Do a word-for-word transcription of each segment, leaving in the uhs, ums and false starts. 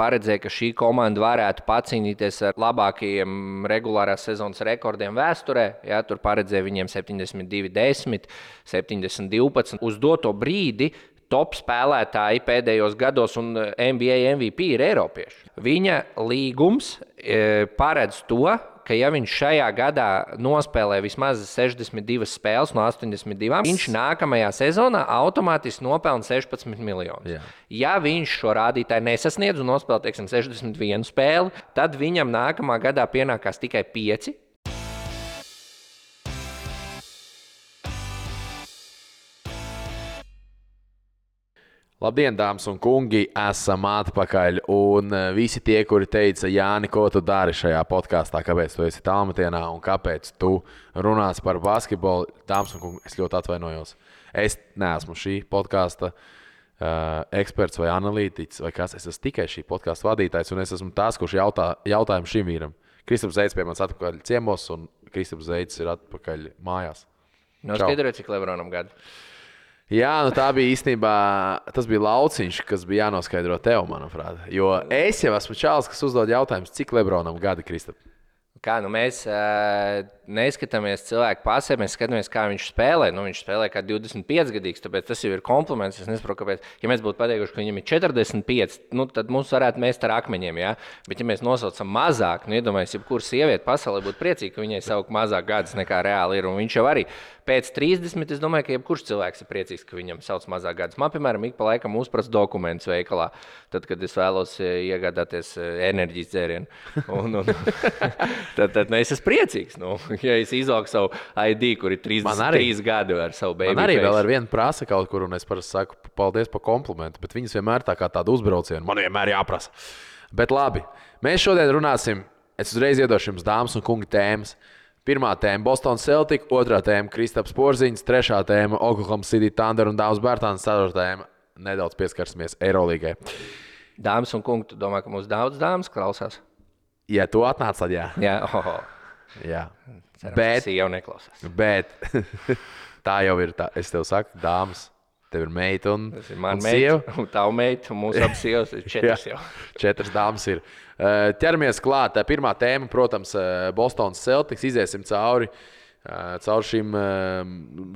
paredzēja, ka šī komanda varētu pacīnīties ar labākajiem regulārās sezonas rekordiem vēsturē. Jā, tur paredzēja viņiem septiņdesmit divi desmit, septiņdesmit divpadsmit. Uz doto brīdi top spēlētāji pēdējos gados un N B A M V P ir eiropieši. Viņa līgums e, paredz to, ka ja viņš šajā gadā nospēlē vismaz sešdesmit divas spēles no astoņdesmit divām, viņš nākamajā sezonā automātiski nopelna sešpadsmit miljonus. Jā. Ja viņš šo rādītāju nesasniedz un nospēlē, teiksim, sešdesmit vienu spēli, tad viņam nākamā gadā pienākās tikai pieci. Labdien, dāmas un kungi, esam atpakaļ, un visi tie, kuri teica, Jāni, ko tu dari šajā podkastā, kāpēc tu esi tālmetienā un kāpēc tu runās par basketbolu, dāmas un kungi, es ļoti atvainojos. Es neesmu šī podkasta uh, eksperts vai analītiķis vai kas, es esmu tikai šī podkasta vadītājs, un es esmu tas, kurš jautā jautājumu šim vīram. Kristaps Porziņģis pie manis atpakaļ ciemos, un Kristaps Porziņģis ir atpakaļ mājās. Noskaidroju, cik Lebronam gadu. Jā, nu tā bija īstenībā, tas bija lauciņš, kas bija jānoskaidro tev, manuprāt. Jo es jau esmu Čāls, kas uzdod jautājumus, cik Lebronam gadi, Kristap? Kā, nu mēs uh, neskatāmies cilvēku pasē, mēs skatāmies, kā viņš spēlē. Nu, viņš spēlē kā divdesmit pieci gadīgs, tāpēc tas jau ir kompliments. Es nesaprotu, kāpēc. Ja mēs būtu pateikuši, ka viņam ir četrdesmit pieci, nu, tad mums varētu mēst ar akmeņiem, jā? Bet ja mēs nosaucam mazāk, nu, iedomājies, jebkura sieviete pasaulē būtu priecīga, ka viņai sauk mazāk gadus nekā reāli ir. Un viņš jau arī pēc trīsdesmit, es domāju, ka jebkurš cilvēks ir priecīgs, ka viņam sauc mazāk gadus. Man, piemēram, ik pa laikam uzpras dokumentus veikalā, tad, kad es vēlos iegādāties enerģijas dzērienu. Un, un, tad, tad ne, es esmu priecīgs. Nu, ja es izvelku savu I D, kur ir trīsdesmit trīs gadi ar savu baby face. Man arī face. Vēl ar vienu prasa kaut kur, un es parasti saku, paldies par komplimentu, bet viņas vienmēr tā kā tādu uzbraucienu. Man vienmēr jāprasa. Bet labi, mēs šodien runāsim, es uzreiz iedošu jums dāmas un kungi tēmas. Pirmā tēma Boston Celtics, otrā tēma Kristaps Porziņģis, trešā tēma Oklahoma City Thunder un Dāvis Bertāns, ceturtā tēma nedaudz pieskarsimies Euroleague. Dāmas un kungi, tu domā, ka mums daudz dāmas klausās? Ja tu atnāc, tad jā. Jā, oho. Jā. Cerams, bet, ka jau neklausās. Bet tā jau ir tā, es tev saku, dāmas, tev ir meita un sieva. Tas ir man meita un tavu meita un mūsu abas sievas ir četras jau. Četras dāmas ir. Ķeramies klāt. Tā pirmā tēma, protams, Boston Celtics. Iziesim cauri, cauri šim,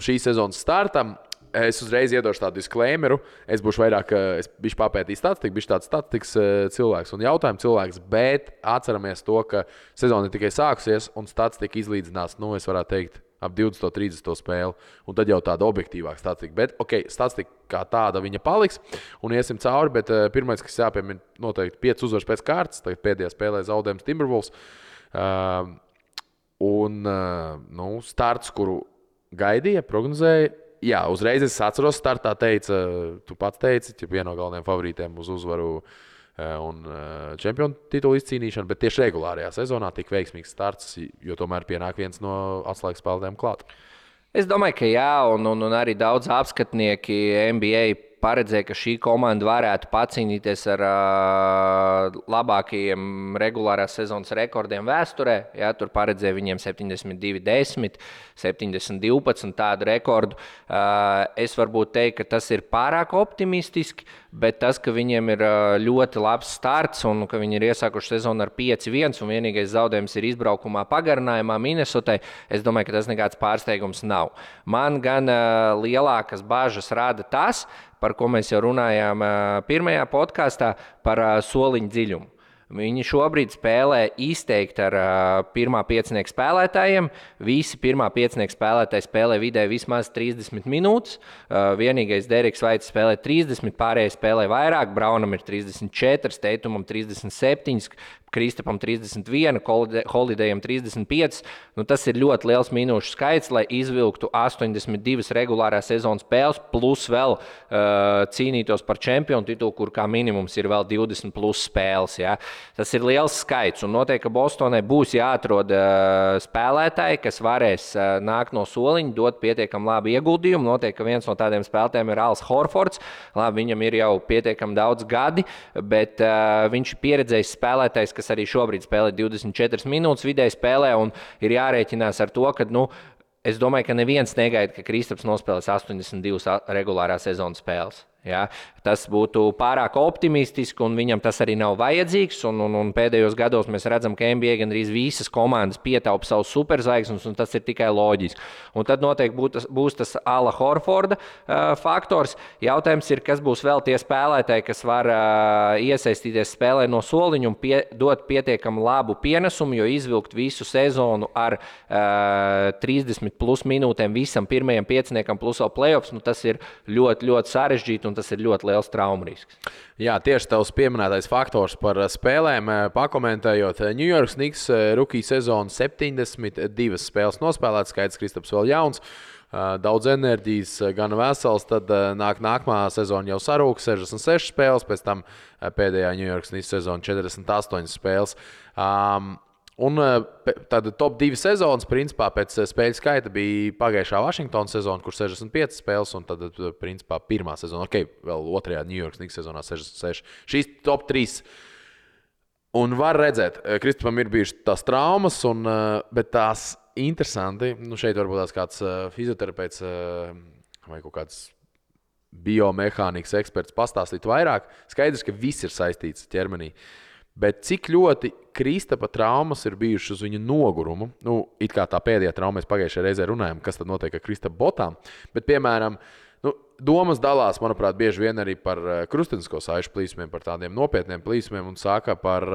šīs sezonas startam. Es uzreiz iedošu tādu disclaimeru. Es būšu vairāk, es bišķi papētīju statistiku, bišķi tāds statistikas cilvēks un jautājumu cilvēks, bet atceramies to, ka sezona tikai sāksies un statistika izlīdzinās, nu, es varētu teikt, ap divdesmito trīsdesmito spēli, un tad jau tāda objektīvāka statistika. Bet, ok, statistika kā tāda viņa paliks, un iesim cauri, bet uh, pirmais, kas jāpiemina noteikti pieci uzvaras pēc kārtas, tagad pēdējā spēlē zaudējums Timberwolves, uh, un uh, nu, starts, kuru gaidīja, prognozēja, jā, uzreiz es atceros startā teica, tu pats teici, ka vieno galveniem favorītiem uz uzvaru un čempionu titulu izcīnīšanu, bet tieši regulārajā sezonā tik veiksmīgs starts, jo tomēr pienāk viens no atslēgas spēlētājiem klāt. Es domāju, ka jā, un, un, un arī daudz apskatnieki N B A paredzēja, ka šī komanda varētu pacīnīties ar uh, labākajiem regulārās sezonas rekordiem vēsturē. Jā, tur paredzēja viņiem septiņdesmit divi desmit, septiņdesmit divpadsmit tādu rekordu. Uh, es varbūt teiktu, ka tas ir pārāk optimistiski, bet tas, ka viņiem ir uh, ļoti labs starts un ka viņi ir iesākuši sezonu ar pieci viens un vienīgais zaudējums ir izbraukumā pagarinājumā Minnesotai, es domāju, ka tas nekāds pārsteigums nav. Man gan uh, lielākas bažas rada tas, par ko mēs jau runājām pirmajā podkastā, par soliņu dziļumu. Viņi šobrīd spēlē izteikti ar pirmā piecinieka spēlētājiem. Visi pirmā piecinieka spēlētāji spēlē vidē vismaz trīsdesmit minūtes. Vienīgais Derricks White spēlē trīsdesmit, pārējie spēlē vairāk. Brownam ir trīsdesmit četri, Tatumam trīsdesmit septiņi, Kristapam trīsdesmit viens, Holidayam trīsdesmit pieci. Nu, tas ir ļoti liels minūšu skaits, lai izvilktu astoņdesmit divas regulārā sezonas spēles, plus vēl uh, cīnītos par čempionu titulu, kur kā minimums ir vēl divdesmit plus spēles. Ja? Tas ir liels skaits, un noteikti, ka Bostonai būs jāatrod uh, spēlētāji, kas varēs uh, nākt no soliņa, dot pietiekam labu ieguldījumu. Noteikti, ka viens no tādiem spēlētājiem ir Al Horfords. Labi, viņam ir jau pietiekam daudz gadi, bet uh, viņš ir pieredzējis spēlētājs, kas arī šobrīd spēlē divdesmit četras minūtes vidēji spēlē, un ir jārēķinās ar to, ka, nu, es domāju, ka neviens negaida, ka Kristaps nospēlēs astoņdesmit divas regulārā sezonas spēles. Ja? tas būtu pārāk optimistiski, un viņam tas arī nav vajadzīgs. Un, un, un pēdējos gados mēs redzam, ka N B A gandrīz visas komandas pietaupa savus superzvaigznes, un tas ir tikai loģiski. Un tad noteikti būs tas, būs tas Ala Horforda uh, faktors. Jautājums ir, kas būs vēl tie spēlētāji, kas var uh, iesaistīties spēlē no soliņa un pie, dot pietiekami labu pienesumu, jo izvilkt visu sezonu ar uh, trīsdesmit plus minūtēm visam pirmajam pieciniekam plus vēl play-offs, nu tas ir ļoti, ļoti sarežģīti un tas ir ļoti liels traumu risks. Jā, tieši tavs pieminētais faktors par spēlēm, pakomentējot New York Knicks rookie sezonu septiņdesmit divas spēles nospēlētas, skaits Kristaps vēl jauns, daudz enerģijas, gan vesels, tad nāk nākamā sezona jau sarūk sešdesmit seši spēles, pēc tam pēdējā New York Knicks sezona četrdesmit astoņas spēles. Um, Un tad top divi sezonas, principā, pēc spēļu skaita bija pagājušā Vašingtona sezona, kur sešdesmit piecas spēles, un tad, principā, pirmā sezona, ok, vēl otrajā New York Knicks sezonā sešdesmit seši. Šīs top trīs. Un var redzēt, Kristapam ir bijušas tās traumas, un, bet tās interesanti, nu šeit varbūt tās kāds fizioterapeits vai kaut kāds biomehānikas eksperts pastāstīt vairāk, skaidrs, ka viss ir saistīts ķermenī. Bet cik ļoti Kristapa traumas ir bijušas uz viņa nogurumu, nu, it kā tā pēdējā trauma, mēs pagājušajā reizē runājām, kas tad notiek ar Kristapa botām, bet, piemēram, nu, domas dalās, manuprāt, bieži vien arī par krustenisko saišu plīsumiem, par tādiem nopietniem plīsumiem un sākā par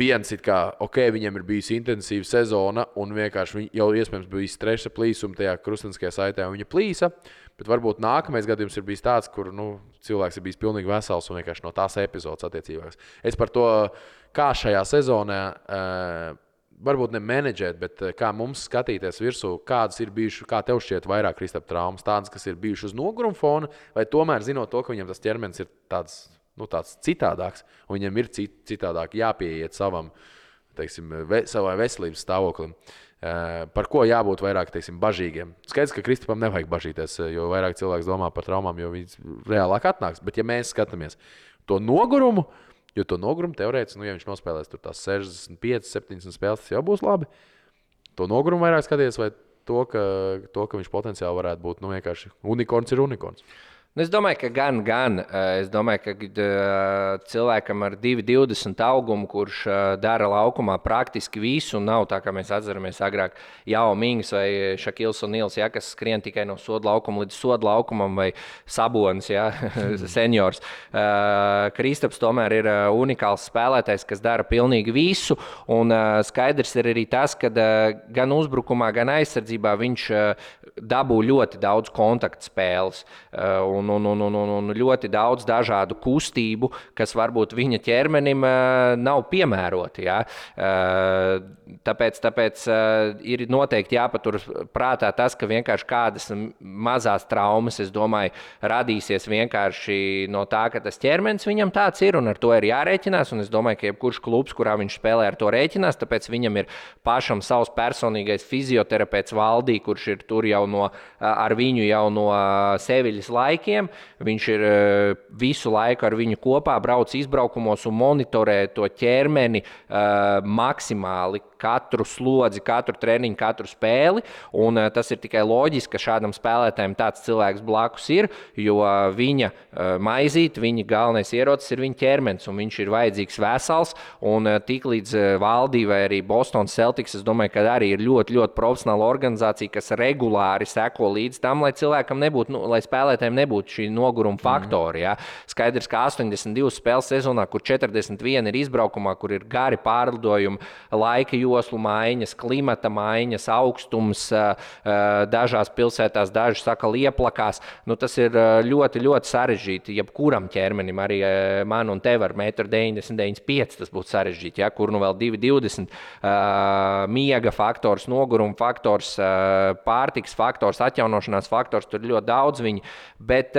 viens it kā, ok, viņam ir bijusi intensīva sezona un vienkārši jau iespējams bija stresa plīsuma tajā krusteniskajā saitē un viņa plīsa, bet varbūt nākamais gadījums ir bijis tāds, kur nu, cilvēks ir bijis pilnīgi vesels un vienkārši no tās epizodes attiecībāks. Es par to, kā šajā sezonā, varbūt ne menedžēt, bet kā mums skatīties virsū, kādas ir bijuši, kā tev šķiet vairāk, Kristap, traumas, tādas, kas ir bijušas uz noguruma fona, vai tomēr zinot to, ka viņam tas ķermenis ir tāds, nu, tāds citādāks, un viņam ir citādāk jāpieiet savam, teiksim, ve, savai veselības stāvoklim. Par ko jābūt vairāk, teiksim, bažīgiem. Skaidrs, ka Kristapam nevajag bažīties, jo vairāk cilvēks domā par traumām, jo viņš reālāk atnāks. Bet ja mēs skatāmies to nogurumu, jo to nogurumu teorētis, nu, ja viņš nospēlēs tur tās sešdesmit piecas, septiņdesmit spēles, tas jau būs labi. To nogurumu vairāk skaties vai to, ka, to, ka viņš potenciāli varētu būt, nu, vienkārši unikorns ir unikorns. Es domāju, ka gan, gan. Es domāju, ka cilvēkam ar divi divdesmit augumu, kurš dara laukumā praktiski visu un nav tā, kā mēs atzeramies agrāk Jao Mings vai Shaquils O'Neals, ja, kas skrien tikai no soda laukuma līdz soda laukumam vai Sabonis, ja, seniors. Kristaps tomēr ir unikāls spēlētājs, kas dara pilnīgi visu, un skaidrs ir arī tas, ka gan uzbrukumā, gan aizsardzībā viņš dabū ļoti daudz kontaktspēles. Un, un, un, un, un ļoti daudz dažādu kustību, kas varbūt viņa ķermenim nav piemēroti. Ja? Tāpēc, tāpēc ir noteikti jāpatur prātā tas, ka vienkārši kādas mazās traumas, es domāju, radīsies vienkārši no tā, ka tas ķermenis viņam tāds ir un ar to ir jārēķinās. Un es domāju, ka jebkurš klubs, kurā viņš spēlē, ar to rēķinās, tāpēc viņam ir pašam savs personīgais fizioterapeits Valdī, kurš ir tur jau no, ar viņu jau no Seviļas laikiem. Viņš ir visu laiku ar viņu kopā, brauc izbraukumos un monitorē to ķermeni uh, maksimāli, katru slodzi, katru treniņu, katru spēli, un uh, tas ir tikai loģiski, ka šādam spēlētājam tāds cilvēks blakus ir, jo uh, viņa uh, maizīte, viņa galvenais ierocis ir viņa ķermenis, un viņš ir vajadzīgs vesels, un uh, tik līdz uh, Valdī vai arī Boston Celtics, es domāju, ka arī ir ļoti, ļoti profesionāla organizācija, kas regulāri seko līdz tam, lai cilvēkam nebūtu, nu, lai spēlētājiem nebūtu šī noguruma faktori, ja. Skaidrs, ka astoņdesmit divas spēles sezonā, kur četrdesmit viena ir izbraukumā, kur ir gari pārlidojumi, laika joslu maiņas, klimata maiņas, augstums, dažās pilsētās, daži saka lieplakās. Nu, tas ir ļoti, ļoti sarežģīti, jebkuram ķermenim, arī man un tev ar viens deviņdesmit pieci tas būtu sarežģīti, ja, kur nu vēl divi divdesmit, miega faktors, noguruma faktors, pārtikas faktors, atjaunošanās faktors, tur ir ļoti daudz viņi, bet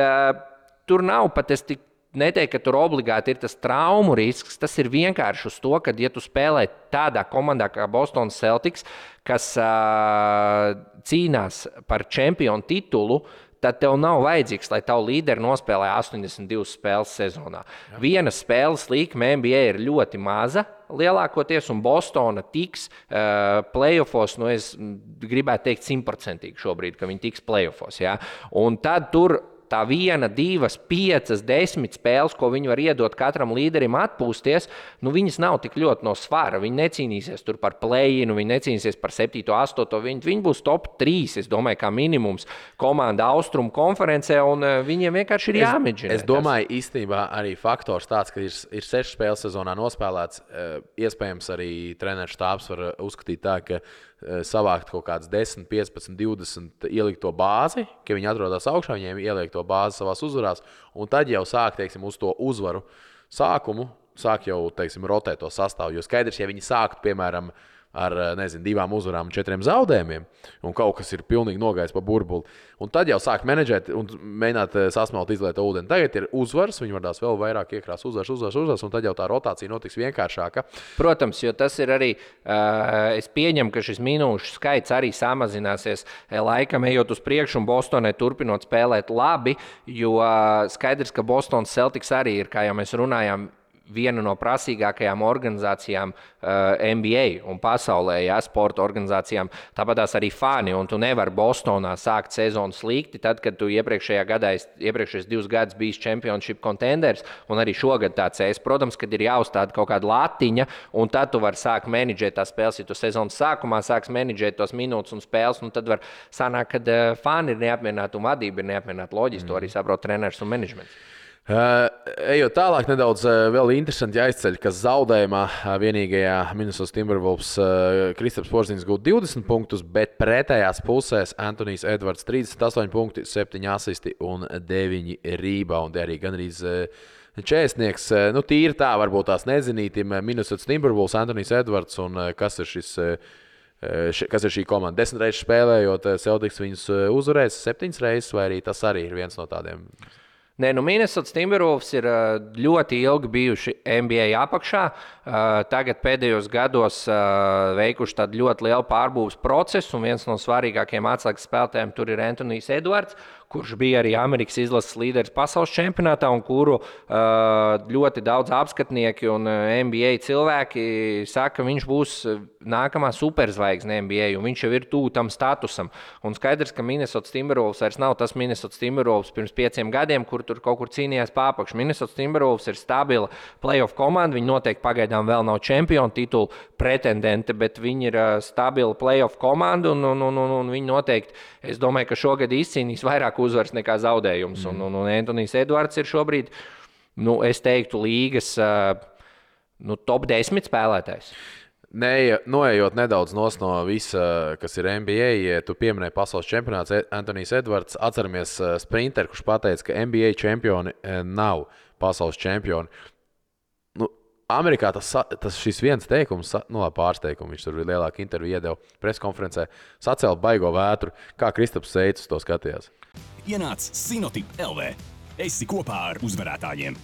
tur nav pat es tik neteik, ka tur obligāti ir tas traumu risks, tas ir vienkārši uz to, kad ja tu spēlē tādā komandā kā Boston Celtics, kas uh, cīnās par čempionu titulu, tad tev nav vajadzīgs, lai tavu līderi nospēlē astoņdesmit divas spēles sezonā. Jā. Viena spēles līkme N B A ir ļoti maza lielākoties, un Bostona tiks uh, playoffos, nu es gribētu teikt simtprocentīgi šobrīd, ka viņi tiks playoffos. Ja? Un tad tur tā viena, divas, piecas, desmit spēles, ko viņi var iedot katram līderim atpūsties, nu viņas nav tik ļoti no svara. Viņi necīnīsies tur par play-inu, viņi necīnīsies par septīto, astoto, viņi, viņi būs top trīs, es domāju, kā minimums komanda Austrumu konferencē, un viņiem vienkārši ir jāmēģina. Es, es domāju, īstenībā arī faktors tāds, ka ir, ir sešu spēles sezonā nospēlēts, iespējams arī treneru štābs var uzskatīt tā, ka savākt kaut kāds desmit, piecpadsmit, divdesmit ielikt to bāzi, ka viņi atrodas augšā, viņiem ieliek to bāzi savās uzvarās, un tad jau sāk, teiksim, uz to uzvaru sākumu, sāk jau, teiksim, rotēt to sastāvu, jo skaidrs, ja viņi sāktu, piemēram, ar, nezinu, divām uzvarām un četriem zaudējumiem, un kaut kas ir pilnīgi nogājis pa burbuli, un tad jau sāk menedžēt un mēģināt sasmelt izliet ūdeni. Tagad ir uzvaras, viņi vardās vēl vairāk iekrās uzvaras, uzvaras, uzvaras, un tad jau tā rotācija notiks vienkāršāka. Protams, jo tas ir arī, uh, es pieņemu, ka šis minūšu skaits arī samazināsies laikam, ejot uz priekšu un Bostonai turpinot spēlēt labi, jo uh, skaidrs, ka Boston Celtics arī ir, kā jau mēs runājām, viena no prasīgākajām organizācijām uh, N B A un pasaulē, ja, sporta organizācijām, tāpatās arī fani, un tu nevari Bostonā sākt sezonu slikti, tad, kad tu iepriekšējā gadā, iepriekšējais divus gadus bijis championship contenders, un arī šogad tāds es, protams, kad ir jāuzstāda kaut kāda latiņa, un tad tu vari sākt menedžēt tās spēles, ja tu sezonas sākumā sāks menedžēt tos minūtes un spēles, un tad var sanāk, kad uh, fani ir neapmierināti un vadība ir neapmierināta, loģiski, to arī saprot treneris un menedžments. Uh, ejot tālāk, nedaudz uh, vēl interesanti jāizceļ, ka zaudējumā uh, vienīgajā Minnesota Timberwolves uh, Kristaps Porziņģis gūta divdesmit punktus, bet pretējās pusēs Anthony Edwards trīsdesmit astoņi punkti, septiņi asisti un deviņi rebounti, arī gandrīz uh, čēsnieks. Uh, nu tīri tā, varbūt tās nezinītim, Minnesota Timberwolves, Anthony Edwards un uh, kas ir šis... Uh, kas ir šī komanda. Desmit reizes spēlējot, Celtics viņus uzvarēs septiņas reizes, vai arī tas arī ir viens no tādiem? Nē, nu Minnesota Timberwolves ir ļoti ilgi bijuši N B A apakšā. Tagad pēdējos gados veikuši tādu ļoti lielu pārbūves procesu, un viens no svarīgākajiem atslēgas spēlētājiem tur ir Anthony Edwards, kurš bija arī Amerikas izlases līderis pasaules čempionātā un kuru ļoti daudz apskatnieki un N B A cilvēki saka, ka viņš būs nākamā superzvaigzne N B A, un viņš jau ir tuvu tam statusam. Un skaidrs, ka Minnesota Timberwolves vairs nav tas Minnesota Timberwolves pirms pieciem gadiem, kur tur kaut kur cīnījās pārpakš. Minnesota Timberwolves ir stabila play-off komanda, viņi noteikti pagaidām vēl nav čempionu titulu pretendente, bet viņi ir stabila play-off komanda, un, un, un, un viņi noteikti, es domāju, ka šogad izcīnīs vairāk uzvars nekā zaudējums. Mm. Un, un, un Antonijs Edvards ir šobrīd, nu, es teiktu, līgas nu, top desmit spēlētājs. Ne, noejot nedaudz nos no visa, kas ir N B A, tu pieminēji pasaules čempionāts, Antonijs Edvards, atceramies sprinter, kurš pateica, ka N B A čempioni nav pasaules čempioni. Nu, Amerikā tas, tas šis viens teikums, nu, pārsteikums, viņš tur lielāku interviju iedeva preskonferencē, sacēla baigo vētru, kā Kristaps Seicis to skatījās. Ienāc Sinotip L V. Esi kopā ar uzvarētājiem.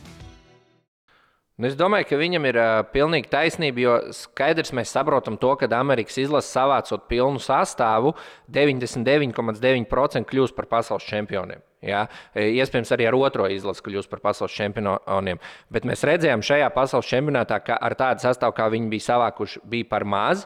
Es domāju, ka viņam ir uh, pilnīgi taisnība, jo skaidrs mēs saprotam to, ka Amerikas izlases savācot pilnu sastāvu deviņdesmit deviņi komats deviņi procenti kļūs par pasaules čempioniem. Ja? Iespējams arī ar otro izlases kļūs par pasaules čempioniem. Bet mēs redzējām šajā pasaules čempionātā, ka ar tādu sastāvu, kā viņi bija savākuši, bija par maz.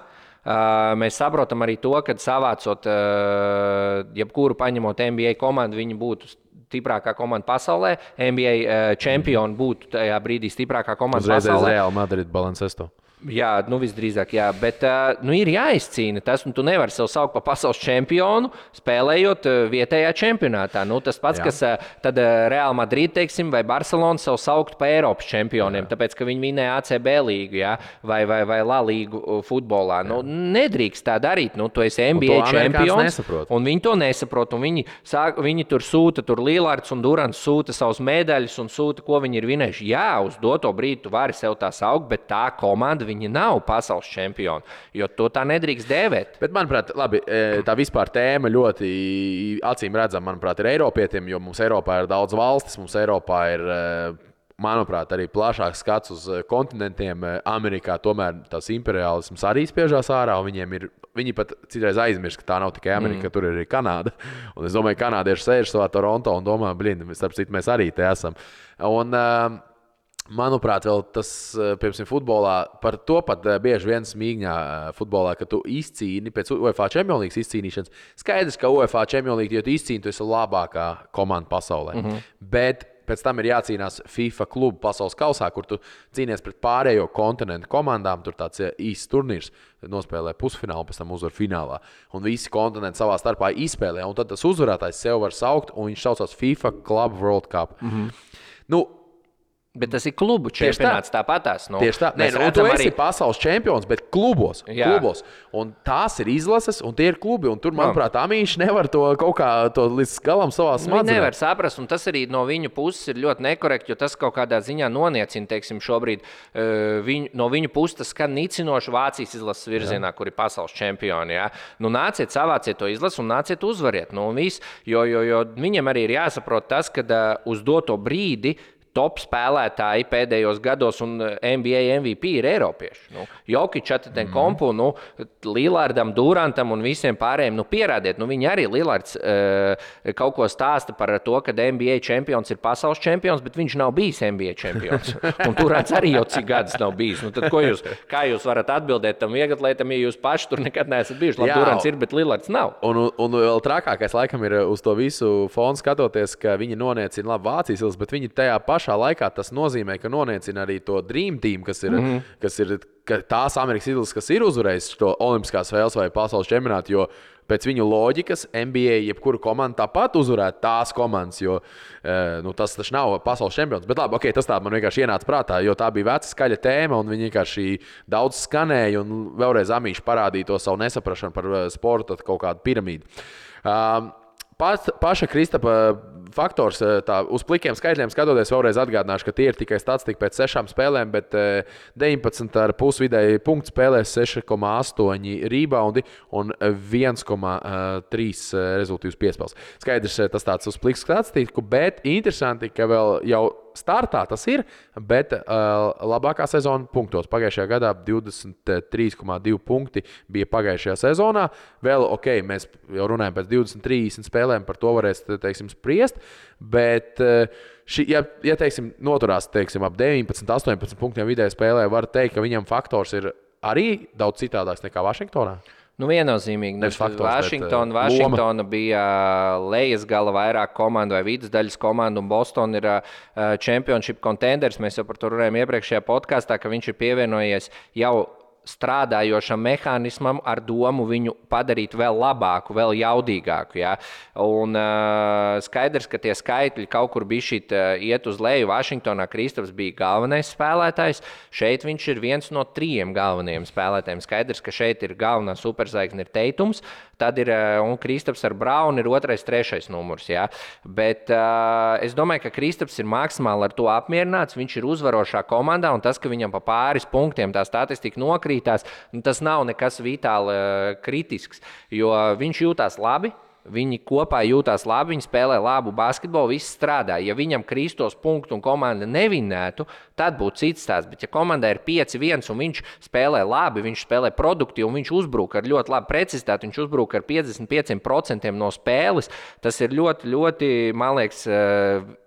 Uh, mēs saprotam arī to, ka savācot, uh, jebkuru paņemot N B A komandu, viņi būtu stiprākā komanda pasaulē, N B A uh, čempioni būtu tajā brīdī stiprākā komanda Uzreiz pasaulē. Uzreiz Real Madrid balancesto. Jā, nu visdrīzāk, jā, bet uh, nu ir jāizcīna tas, un tu nevari sev saukt pa pasaules čempionu, spēlējot uh, vietējā čempionātā. Nu, tas pats, jā. Kas uh, tad uh, Real Madrid, teiksim, vai Barcelona sev saukt pa Eiropas čempioniem, jā. Tāpēc, ka viņi vinēja A C B līgu, jā, vai, vai, vai La līgu futbolā. Nu, nedrīkst tā darīt, nu, tu esi N B A čempions, un viņi to nesaprot, un viņi, sāk, viņi tur sūta, tur Lillards un Durants sūta savus medaļus un sūta, ko viņi ir vinējuši. Jā, uz doto brīdi tu vari sev tā saukt, bet tā komanda viņi nav pasaules čempioni, jo to tā nedrīkst dēvēt. Bet, manuprāt, labi, tā vispār tēma ļoti acīm redzam, manuprāt, ir eiropietiem, jo mums Eiropā ir daudz valstis, mums Eiropā ir, manuprāt, arī plašāks skats uz kontinentiem. Amerikā tomēr tas imperialisms arī spiežās ārā, un viņiem ir, viņi pat citreiz aizmirst, ka tā nav tikai Amerika, mm. tur ir arī Kanāda. Un es domāju, kanādieši sēž savā Toronto un domā, blin, starp citu, mēs arī te esam. Un... Manuprāt, vēl tas, piemēram, futbolā, par to pat bieži vien smīgņā futbolā, ka tu izcīni pēc UEFA Champions Leagues izcīnīšanas. Skaidrs, ka UEFA Champions League, jo tu izcīni, tu esi labākā komanda pasaulē. Mm-hmm. Bet pēc tam ir jācīnās FIFA klubu pasaules kausā, kur tu cīnies pret pārējo kontinentu komandām. Tur tāds īsts turnīrs nospēlē pusfinālu, pēc tam uzvar finālā. Un visi kontinenti savā starpā izspēlē. Un tad tas uzvarētājs sev var saukt, un viņš saucās FIFA Club World Cup. Mm-hmm. Nu, bet tas ir klubu čempionāts tā. Tāpatās. Nu, tieši tā. Nē, nu, tu esi arī... pasaules čempions, bet klubos. klubos. Un tās ir izlases, un tie ir klubi. Un tur, manuprāt, amīši nevar to kaut kā to līdz galam savā smadzenē. Viņi nevar saprast, un tas arī no viņu puses ir ļoti nekorekti, jo tas kaut kādā ziņā noniecina, teiksim, šobrīd. Viņu, no viņu puses tas skan nicinoši Vācijas izlases virzienā, jā. Kur ir pasaules čempioni. Jā. Nu, nāciet, savāciet to izlasu un nāciet uzvariet. Nu, vis, jo, jo, jo viņiem arī ir jāsaprot tas, kad uh, uz doto brīdi top spēlētāji pēdējos gados un N B A M V P ir eiropieši. Nu, Jokić, Antetokounmpo, nu, Lillardam, Durantam un visiem pārējiem, nu pierādiet, nu viņi arī Lillards uh, kaut ko stāsta par to, ka N B A čempions ir pasaules čempions, bet viņš nav bijis N B A čempions. Un Durants arī jau cik gadus nav bijis. Nu tad ko jūs, kā jūs varat atbildēt tam viegatlētam, ja jūs paši tur nekad neesat bijuši? Labi, Durants ir, bet Lillards nav. Un, un, un vēl trakākais laikam ir uz to visu fonu skatoties, ka viņi noniecina labi Vācijas ilas, bet viņi tajā paši šā laikā tas nozīmē, ka noniecina arī to Dream Team, kas ir, mm-hmm. kas ir ka tās Amerikas izlases, kas ir uzvarējis to olimpiskās spēles vai pasaules čempionātu, jo pēc viņu loģikas N B A jebkuru komandu tāpat uzvarētu tās komandas, jo nu, tas taču nav pasaules čempions. Bet labi, okay, tas tā man vienkārši ienāca prātā, jo tā bija veca skaļa tēma un viņi vienkārši daudz skanēja un vēlreiz amīši parādīja to savu nesaprašanu par sportu, tad kaut kādu piramīdu. Um, Paša Kristapa faktors, tā, uz plikiem skaitļiem skatoties, vēlreiz atgādināšu, ka tie ir tikai statistika pēc sešām spēlēm, bet deviņpadsmit komats pieci vidēji punkti spēlēs seši komats astoņi rebound un viens komats trīs rezultīvas piespēles. Skaidrs, tas tāds uz pliks statistiku, bet interesanti, ka vēl jau startā tas ir, bet uh, labākā sezona punktos. Pagājušajā gadā divdesmit trīs komats divi punkti bija pagājušajā sezonā. Vēl, ok, mēs jau runājam pēc divdesmit trīsdesmit spēlēm, par to varēs, teiksim, spriest, bet, ši, ja, ja, teiksim, noturās, teiksim, ap deviņpadsmit astoņpadsmit punktiem vidēji spēlē, var teikt, ka viņam faktors ir arī daudz citādāks nekā Vašingtonā. Nu viennozīmīgi, nevis faktors, Vašingtona, Vašingtona bija lejas gala vairāk komanda vai vidusdaļas komanda, un Boston ir championship contenders. Mēs jau par to runājam iepriekšējā podkastā, ka viņš ir pievienojies jau strādājošam mehānismam ar domu viņu padarīt vēl labāku, vēl jaudīgāku. Ja? Un uh, skaidrs, ka tie skaitļi kaut kur bišķīt uh, iet uz leju. Vašingtonā Kristaps bija galvenais spēlētājs. Šeit viņš ir viens no trijiem galvenajiem spēlētājiem. Skaidrs, ka šeit ir galvenā superzvaigzne ir Teitums, tad ir uh, un Kristaps ar Braunu ir otrais, trešais numurs. Ja? Bet uh, es domāju, ka Kristaps ir maksimāli ar to apmierināts. Viņš ir uzvarošā komandā, un tas, ka viņam pa pāris punktiem tā statistika nokrīt, Tās, nu, tas nav nekas vitāli uh, kritisks, jo viņš jūtās labi, viņi kopā jūtās labi, viņi spēlē labu basketbolu, viss strādā. Ja viņam kristos punktu un komanda nevinētu, tad būtu cits tās, bet ja komanda ir pieci viens un viņš spēlē labi, viņš spēlē produktīvi un viņš uzbrūk ar ļoti labu precizitāti, viņš uzbrūk ar piecdesmit pieci procenti no spēles, tas ir ļoti, ļoti, man liekas, uh,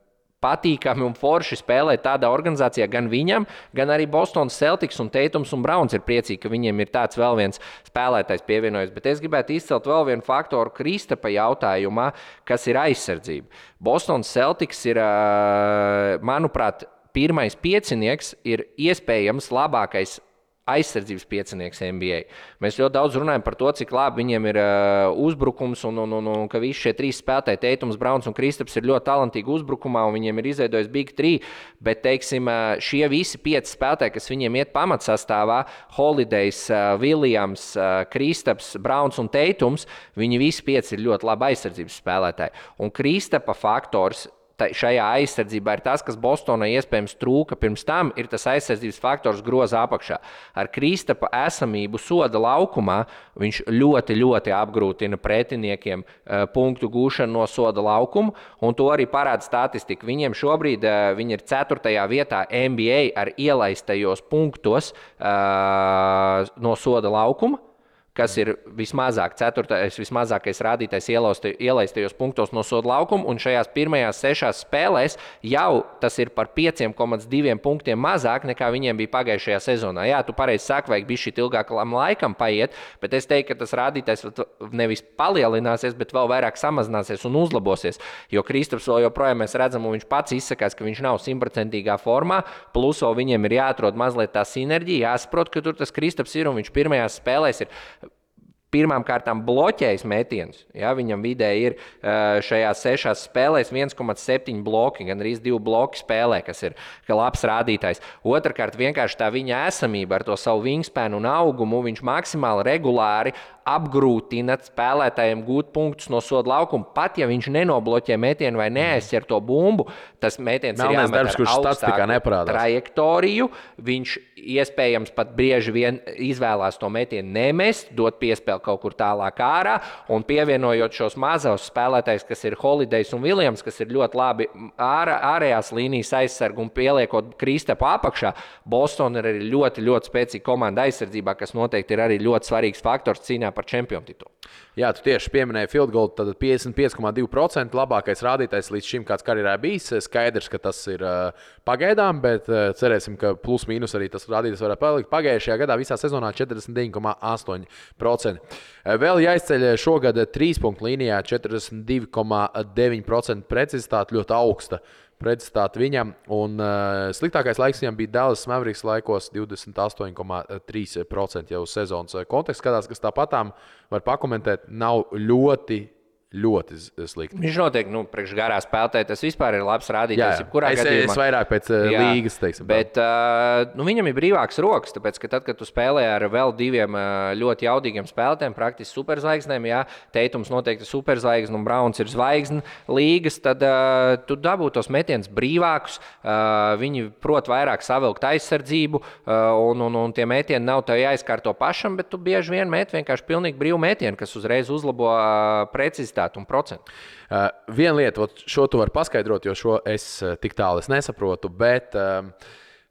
patīkami un forši spēlēt tādā organizācijā gan viņam, gan arī Boston Celtics un Teitums un Browns ir priecīgi, ka viņiem ir tāds vēl viens spēlētājs pievienojis. Bet es gribētu izcelt vēl vienu faktoru Kristapa jautājumā, kas ir aizsardzība. Boston Celtics ir, manuprāt, pirmais piecinieks ir iespējams labākais aizsardzības piecinieks N B A. Mēs ļoti daudz runājam par to, cik labi viņiem ir uh, uzbrukums un, un, un, un ka visi šie trīs spēlētāji, Teitums, Browns un Kristaps ir ļoti talantīgi uzbrukumā un viņiem ir izveidojis Big Three, bet, teiksim, uh, šie visi pieci spēlētāji, kas viņiem iet pamatsastāvā, Holidays, uh, Williams, uh, Kristaps, Browns un Teitums, viņi visi pieci ir ļoti labi aizsardzības spēlētāji. Un Kristapa faktors šajā aizsardzībā ir tas, kas Bostonai iespējams trūka pirms tam, ir tas aizsardzības faktors groza apakšā. Ar Kristapa esamību soda laukumā viņš ļoti, ļoti apgrūtina pretiniekiem punktu gūšanu no soda laukuma, un to arī parāda statistika. Viņiem šobrīd viņi ir ceturtajā vietā N B A ar ielaistajos punktos uh, no soda laukuma. kas ir vismazāk ceturtais, vismazākais rādītais ielaistajos punktos no soda laukuma, un šajās pirmajās sešās spēlēs jau tas ir par pieci komats divi punktiem mazāk, nekā viņiem bija pagājušajā sezonā. Jā, tu pareizi saki, vajag bišķi ilgākam laikam paiet, bet es teiktu, ka tas rādītais nevis palielināsies, bet vēl vairāk samazināsies un uzlabosies, jo Kristaps vēl joprojām mēs redzam, un viņš pats izsakās, ka viņš nav simtprocentīgā formā, plus vēl viņiem ir jāatrod mazliet tā sinerģija, jāsaprot, ka tur tas Kristaps ir un viņš pirmajās spēlēs ir pirmām kārtām bloķējis metienus. Ja, viņam vidēji ir šajās sešās spēlēs viens komats septiņi bloki, gan arī divi bloki spēlē, kas ir labs rādītājs. Otrakārt, vienkārši tā viņa esamība ar to savu wingspanu un augumu, viņš maksimāli regulāri apgrūtina spēlētājiem gūt punktus no soda laukuma, pat ja viņš nenobloķē metienu vai neaizķer to bumbu, tas metiens ir jāmet darbs, ar augstāku trajektoriju, viņš iespējams pat brieži vien izvēlās to metienu nemest, dot piespēli kaut kur tālāk ārā, un pievienojot šos mazos spēlētājus, kas ir Holidays un Williams, kas ir ļoti labi ārā, ārējās līnijas aizsargu un pieliekot Kristapu apakšā, Boston ir arī ļoti, ļoti spēcīga komanda aizsardzībā, kas noteikti ir arī ļoti svarīgs faktors cīnā par čempionu titulu. Jā, tu tieši pieminēji field goal, tad piecdesmit pieci komats divi procenti labākais rādītājs līdz šim kāds karjerā bijis. Skaidrs, ka tas ir uh, pagaidām, bet uh, cerēsim, ka plus mīnus arī tas rādītājs varētu palikt. Pagājušajā gadā visā sezonā četrdesmit deviņi komats astoņi procenti. Vēl jāizceļ šogad trīs punktu līnijā četrdesmit divi komats deviņi procenti precizitāte, ļoti augsta precizitāte viņam, un uh, sliktākais laiks viņam bija Dallas Mavericks laikos divdesmit astoņi komats trīs procenti jau sezonas konteksts, kādās, kas tāpatām var pakomentēt, nav ļoti ļoti slikti. Viņš notiek, nu, priekš garā spēlētāja, tas vispār ir labs rādītājs, jebkurā gadījumā. Es vairāk pēc jā, līgas, teiksim. Bet, uh, nu, viņam ir brīvāks rokas, tāpēc, ka tad, kad tu spēlē ar vēl diviem ļoti jaudīgiem spēlētājiem, praktiski superzvaigznēm, jā, Teitums noteikti superzvaigzne un Brauns ir zvaigzne līgas, tad uh, tu dabū tos metienus brīvākus, uh, viņi prot vairāk savilkt aizsardzību, uh, un, un, un tie metieni nav tev jāizkārto pašam, bet tu bieži vien met vienkārši pilnīgi brīvu metienu, kas uzreiz uzlabo uh, precizitāti un procentu. Uh, viena lieta, šo tu var paskaidrot, jo šo es uh, tik tālu es nesaprotu, bet uh,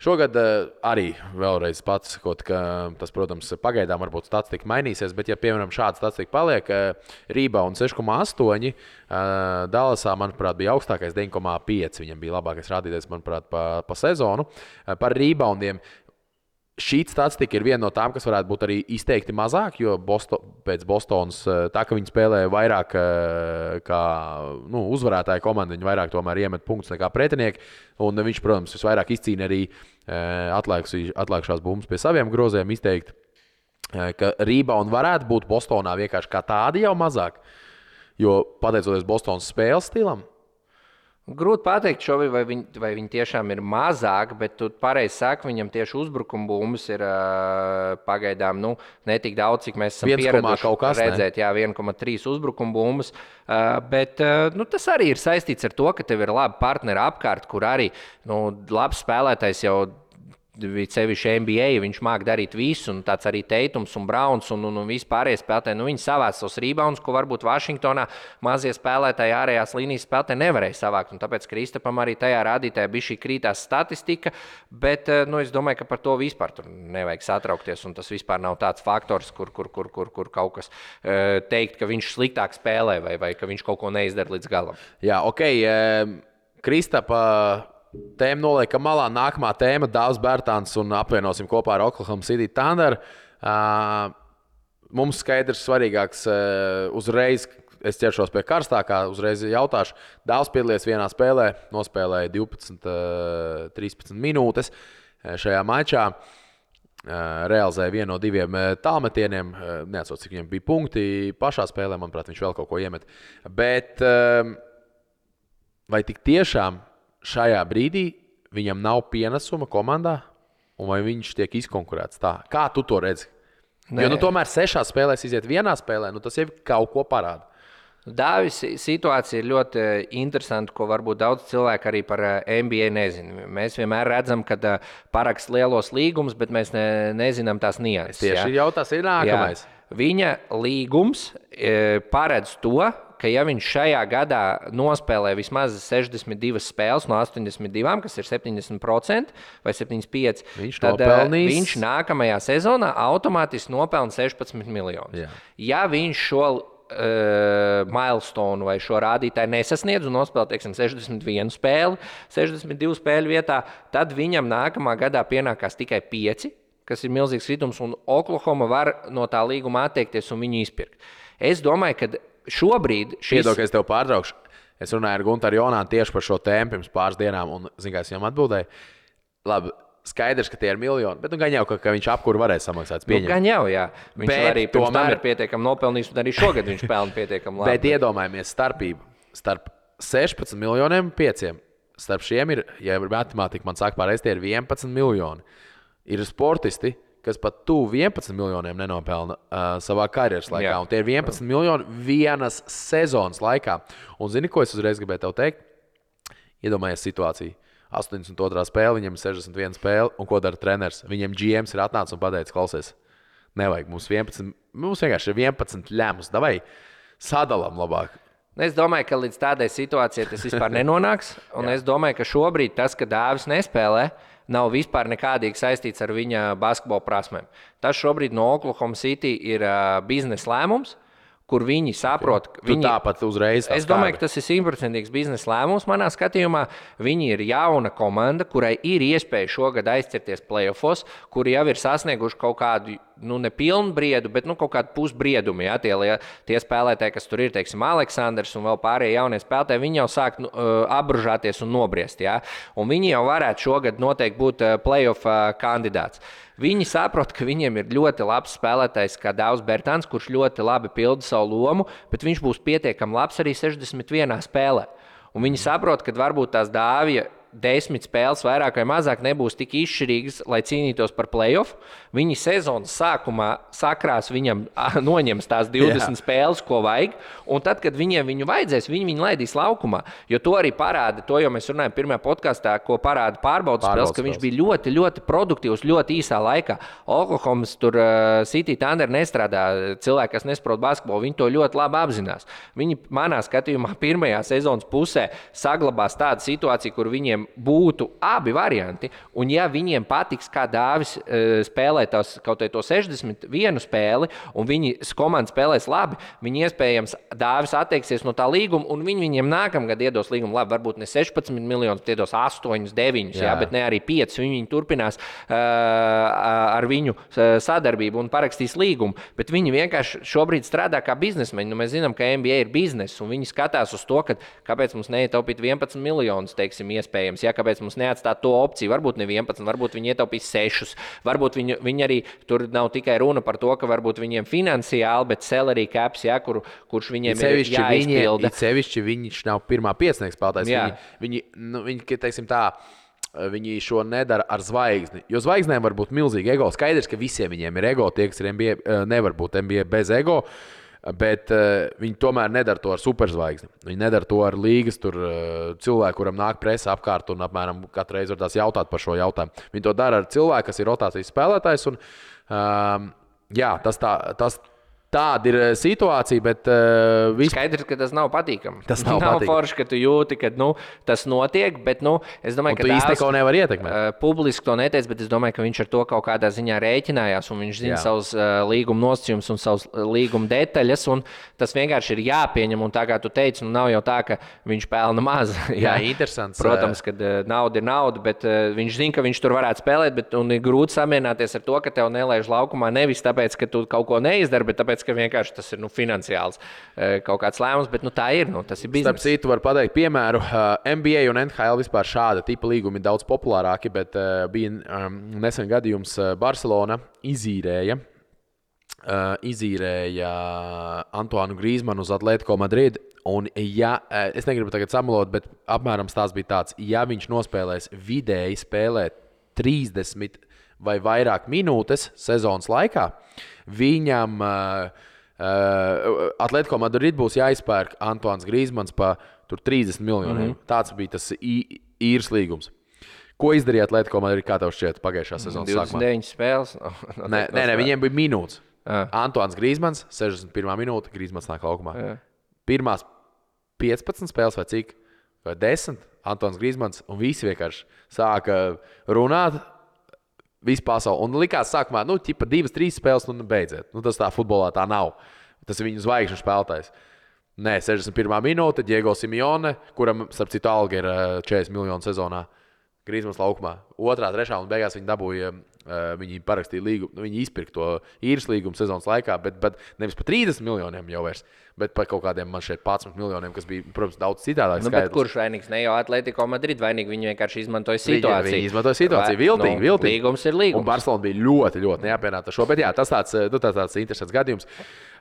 šogad uh, arī vēlreiz pats, kaut, ka tas, protams, pagaidām varbūt statistika mainīsies, bet ja, piemēram, šāda statistika paliek, uh, rebound seši komats astoņi, uh, Dallasā, manuprāt, bija augstākais deviņi komats pieci, viņam bija labākais rādītājs, manuprāt, pa, pa sezonu. Uh, par reboundiem šī statistika ir viena no tām, kas varētu būt arī izteikti mazāk, jo Bosto, pēc Bostonas, tā ka viņi spēlē vairāk kā nu, uzvarētāja komanda, viņi vairāk tomēr iemet punktus nekā pretinieki, un viņš, protams, visvairāk izcīna arī atlēkšās bumbas pie saviem groziem izteikti, ka rebound varētu būt Bostonā vienkārši kā tādi jau mazāk, jo pateicoties Bostonas spēles stilam, grūti pateikt šobrīd, vai viņi, vai viņi tiešām ir mazāk, bet tu pareizi saki, viņam tieši uzbrukuma bumbas ir uh, pagaidām nu, ne tik daudz, cik mēs esam pieraduši kas, redzēt. Ne? Jā, viens komats trīs uzbrukuma bumbas, uh, bet uh, nu, tas arī ir saistīts ar to, ka tev ir labi partneri apkārt, kur arī nu, labs spēlētājs jau sevišķi N B A, viņš māk darīt visu, un tāds arī Teitums un Brauns un, un, un vispārējie spēlētāji, nu viņi savāc tos rebounds, ko varbūt Vašingtonā mazie spēlētāji ārējās līnijas spēlētāji nevarēja savākt, un tāpēc Kristapam arī tajā rādītājā bija šī krītās statistika, bet, nu, es domāju, ka par to vispār tur nevajag satraukties, un tas vispār nav tāds faktors, kur, kur, kur, kur, kur kaut kas teikt, ka viņš sliktāk spēlē vai, vai ka viņš kaut ko neizdara līdz galam. Jā, okei, Kristapa tēma noliekam malā. Nākamā tēma – Dāvis Bertāns un apvienosim kopā ar Oklahoma City Thunder. Mums skaidrs svarīgāks uzreiz, es ķeršos pie karstākā, uzreiz jautāšu. Dāvis piedalījās vienā spēlē, nospēlēja divpadsmit trīspadsmit minūtes šajā mačā. Realizēja vienu no diviem tālmetieniem, neatsot, cik viņam bija punkti. Pašā spēlē, manuprāt, viņš vēl kaut ko iemet. Bet vai tik tiešām šajā brīdī viņam nav pienesuma komandā, un vai viņš tiek izkonkurēts tā? Kā tu to redzi? Nē. Jo nu, tomēr sešās spēlēs iziet vienā spēlē, nu, tas jau kaut ko parāda. Dāvis situācija ir ļoti interesanta, ko varbūt daudz cilvēku arī par N B A nezina. Mēs vienmēr redzam, kad parakst lielos līgumus, bet mēs ne, nezinām tās nianses. Tieši jā. Jau tas ir nākamais. Jā. Viņa līgums paredz to, ka ja viņš šajā gadā nospēlē vismaz sešdesmit divas spēles no astoņdesmit divām, kas ir septiņdesmit procenti vai septiņdesmit pieci, viņš tad nopelnīs... viņš nākamajā sezonā automātiski nopelna sešpadsmit miljonus. Jā. Ja viņš šo uh, milestone vai šo rādītāju nesasniedz un nospēlē, teiksim, sešdesmit vienu spēli, sešdesmit divu spēļu vietā, tad viņam nākamā gadā pienākās tikai pieci, kas ir milzīgs kritums, un Oklahoma var no tā līguma atteikties un viņu izpirkt. Es domāju, ka šobrīd... Šis... Piedod, ka es tev pārtraukšu. Es runāju ar Guntaru Jonānu tieši par šo tēmu pirms pāris dienām, un, zin, kā es viņam atbildēju, labi, skaidrs, ka tie ir miljoni, bet nu gan jau, ka, ka viņš apkuru varēs samaksāt, pieņemt. Nu, gan jau, jā. Viņš bet arī pirms tomēr... tam ir pietiekami nopelnījis, un arī šogad viņš pelna pietiekami labi. Bet iedomājamies starpību. Starp sešpadsmit miljoniem pieciem. Starp šiem ir, ja matemātika man saka pareizi, tie ir vienpadsmit miljoni. Ir sportisti, kas pat tuvu vienpadsmit miljoniem nenopelna uh, savā karjeras laikā. Jā. Un tie ir vienpadsmit miljoni vienas sezonas laikā. Un zini, ko es uzreiz gribēju tev teikt? Iedomājies situāciju. astoņdesmit otrā spēle, viņiem ir sešdesmit viena spēle, un ko dara treners? Viņiem G Ms ir atnācis un pateicis, klausies, nevajag, mums vienpadsmit, mums vienkārši ir vienpadsmit ļemus, davai sadalam labāk. Es domāju, ka līdz tādai situācijai tas vispār nenonāks, un es domāju, ka šobrīd tas, ka Dāvis nespēlē, nav vispār nekādīgi saistīts ar viņa basketbola prasmēm. Tas šobrīd no Oklahoma City ir uh, biznesa lēmums, kur viņi saprot, ka viņi... Tu tāpat uzreiz... Es domāju, ka tas ir simtprocentīgs biznesa lēmums manā skatījumā. Viņi ir jauna komanda, kurai ir iespēja šogad aizcerties playoffos, kuri jau ir sasnieguši kaut kādu, nu ne pilnu briedu, bet nu kaut kādu pusbriedumu. Ja? Tie, tie spēlētāji, kas tur ir, teiksim, Aleksandrs un vēl pārējie jaunie spēlētāji, viņi jau sāk nu, apbružāties un nobriest. Ja? Un viņi jau varētu šogad noteikti būt playoff kandidāts. Viņi saprot, ka viņiem ir ļoti labs spēlētājs kā Dāvis Bertāns, kurš ļoti labi pilda savu lomu, bet viņš būs pietiekami labs arī sešdesmit vienā spēlē. Un viņi saprot, ka varbūt tās Dāvija desmit spēles vairāk vai mazāk nebūs tik izšķirīgas, lai cīnītos par play-off. Viņi sezonas sākumā sakrās, viņam noņems tās divdesmit Jā. Spēles, ko vajag, un tad, kad viņiem viņu vajadzēs, viņi viņu laidīs laukumā, jo to arī parāda, to jau mēs runājam pirmajā podkastā, ko parāda pārbaudas spēles, ka viņš bija ļoti, ļoti produktīvs, ļoti īsā laikā. Oklahoma tur City Thunder nestrādā, cilvēki, kas nesaprot basketbolu, viņi to ļoti labi apzinās. Viņi manā skatījumā pirmajā sezonas pusē saglabās tādu situāciju, kur viņiem būtu abi varianti, un ja viņiem patiks, kā Dāvis uh, spēlē tās, kaut vai to sešdesmit vienu spēli, un viņi komanda spēlēs labi, viņi iespējams Dāvis atteiksies no tā līguma, un viņi viņiem nākamgad iedos līgumu labi, varbūt ne sešpadsmit miljonus, bet iedos astoņus, deviņus, jā. Jā, bet ne arī piecus, viņi, viņi turpinās uh, ar viņu sadarbību un parakstīs līgumu, bet viņi vienkārši šobrīd strādā kā biznesmeņi, nu, mēs zinām, ka N B A ir bizness, un viņi skatās uz to, ka kāpēc mums neietaupīt vienpadsmit miljonus, teiksim, iespējams. Ja, kāpēc mums neatstāt to opciju? Varbūt ne vienpadsmit, varbūt viņi ietaupīs sešus. Varbūt viņi, viņi arī, tur nav tikai runa par to, ka varbūt viņiem finansiāli, bet salary caps, ja, kur, kurš viņiem ir jāizpilda. It sevišķi viņš nav pirmā piecnieks spēlētājs. Viņi, viņi, nu, viņi, teiksim tā, viņi šo nedara ar zvaigzni. Jo zvaigznēm var būt milzīgi ego. Skaidrs, ka visiem viņiem ir ego. Tie, kas ir N B A, nevar būt N B A bez ego. Bet uh, viņi tomēr nedara to ar superzvaigzni. Viņi nedara to ar līgas tur, uh, cilvēku, kuram nāk presa apkārt un apmēram katru reizi var tās jautāt par šo jautājumu. Viņi to dara ar cilvēku, kas ir rotācijas spēlētājs. Un, uh, jā, tas tā, tas tāda ir situācija, bet... Uh, vis... Skaidrs, ka tas nav patīkami. Tas nav, nav forši, ka tu jūti, ka nu, tas notiek, bet nu, es domāju, un ka tu īsti neko nevar ietekmēt. Uh, publiski to neteic, bet es domāju, ka viņš ar to kaut kādā ziņā rēķinājās, un viņš zina Jā. Savus uh, līguma nosacījumus un savus līguma detaļas, un tas vienkārši ir jāpieņem, un tā kā tu teici, nu nav jau tā, ka viņš pelna maz. Jā, interesants. Protams, ka uh, nauda ir nauda, bet uh, viņš zina, ka viņš tur varētu spēlēt, bet un ir grūti samienāties ar to, ka tev nelaiž laukumā nevis tāpēc, ka tu kaut ko neizdari, bet tāpēc, ka vienkārši tas ir nu, finansiāls kaut kāds lēmums, bet nu, tā ir, nu, tas ir biznes. Starp citu var pateikt piemēru, N B A un N H L vispār šāda tipa līgumi ir daudz populārāki, bet bija nesen gadījums Barcelona izīrēja, izīrēja Antoine Griezmannu uz Atlético Madrid, un ja, es negribu tagad samulot, bet apmēram tās bija tāds, ja viņš nospēlēs vidēji spēlē trīsdesmit vai vairāk minūtes sezonas laikā, viņam uh, uh, Atlético Madrid būs jāizpērk Antoine Griezmanns pa tur trīsdesmit miljoniem. Mm-hmm. Tāds bija tas īres līgums. Ko izdarīja Atlético Madrid, kā tev šķiet, pagājušā sezonas sākumā? divdesmit deviņas spēles. No, no nē, nē, nē, viņiem bija minūtes. Antoine Griezmanns, sešdesmit pirmā minūte, Griezmanns nāk laukumā. Jā. Pirmās piecpadsmit spēles vai cik, vai desmit, Antoine Griezmanns, un visi vienkārši sāka runāt visu pasauli. Un likās sākumā, nu, ķipa divas, trīs spēles, nu, beidzēt. Nu, tas tā futbolā tā nav. Tas ir viņu zvaigžņu spēlētājs. Nē, sešdesmit pirmā minūte, Diego Simeone, kuram, starp citu, alga ir četrdesmit miljoni sezonā, Griezmanns laukumā. Otrā, trešā, un beigās viņi dabūja, viņi parakstīja līgumu, viņi izpirka to īres līgumu sezonas laikā, bet, bet nevis par trīsdesmit miljoniem jau vairs, bet par kaut kādiem man šeit padsmit miljoniem, kas bija, protams, daudz citādāk skaidrs. Nu, bet kurš vainīgs? Ne jau Atlético Madrid vainīgi, viņi vienkārši izmantoja situāciju. Viņi, viņi izmantoja situāciju, viltīgi, nu, viltīgi. Līgums ir līgums. Un Barcelona bija ļoti, ļoti neapvienāta šo, bet jā, tas tāds, nu, tāds, tāds interesants gadījums.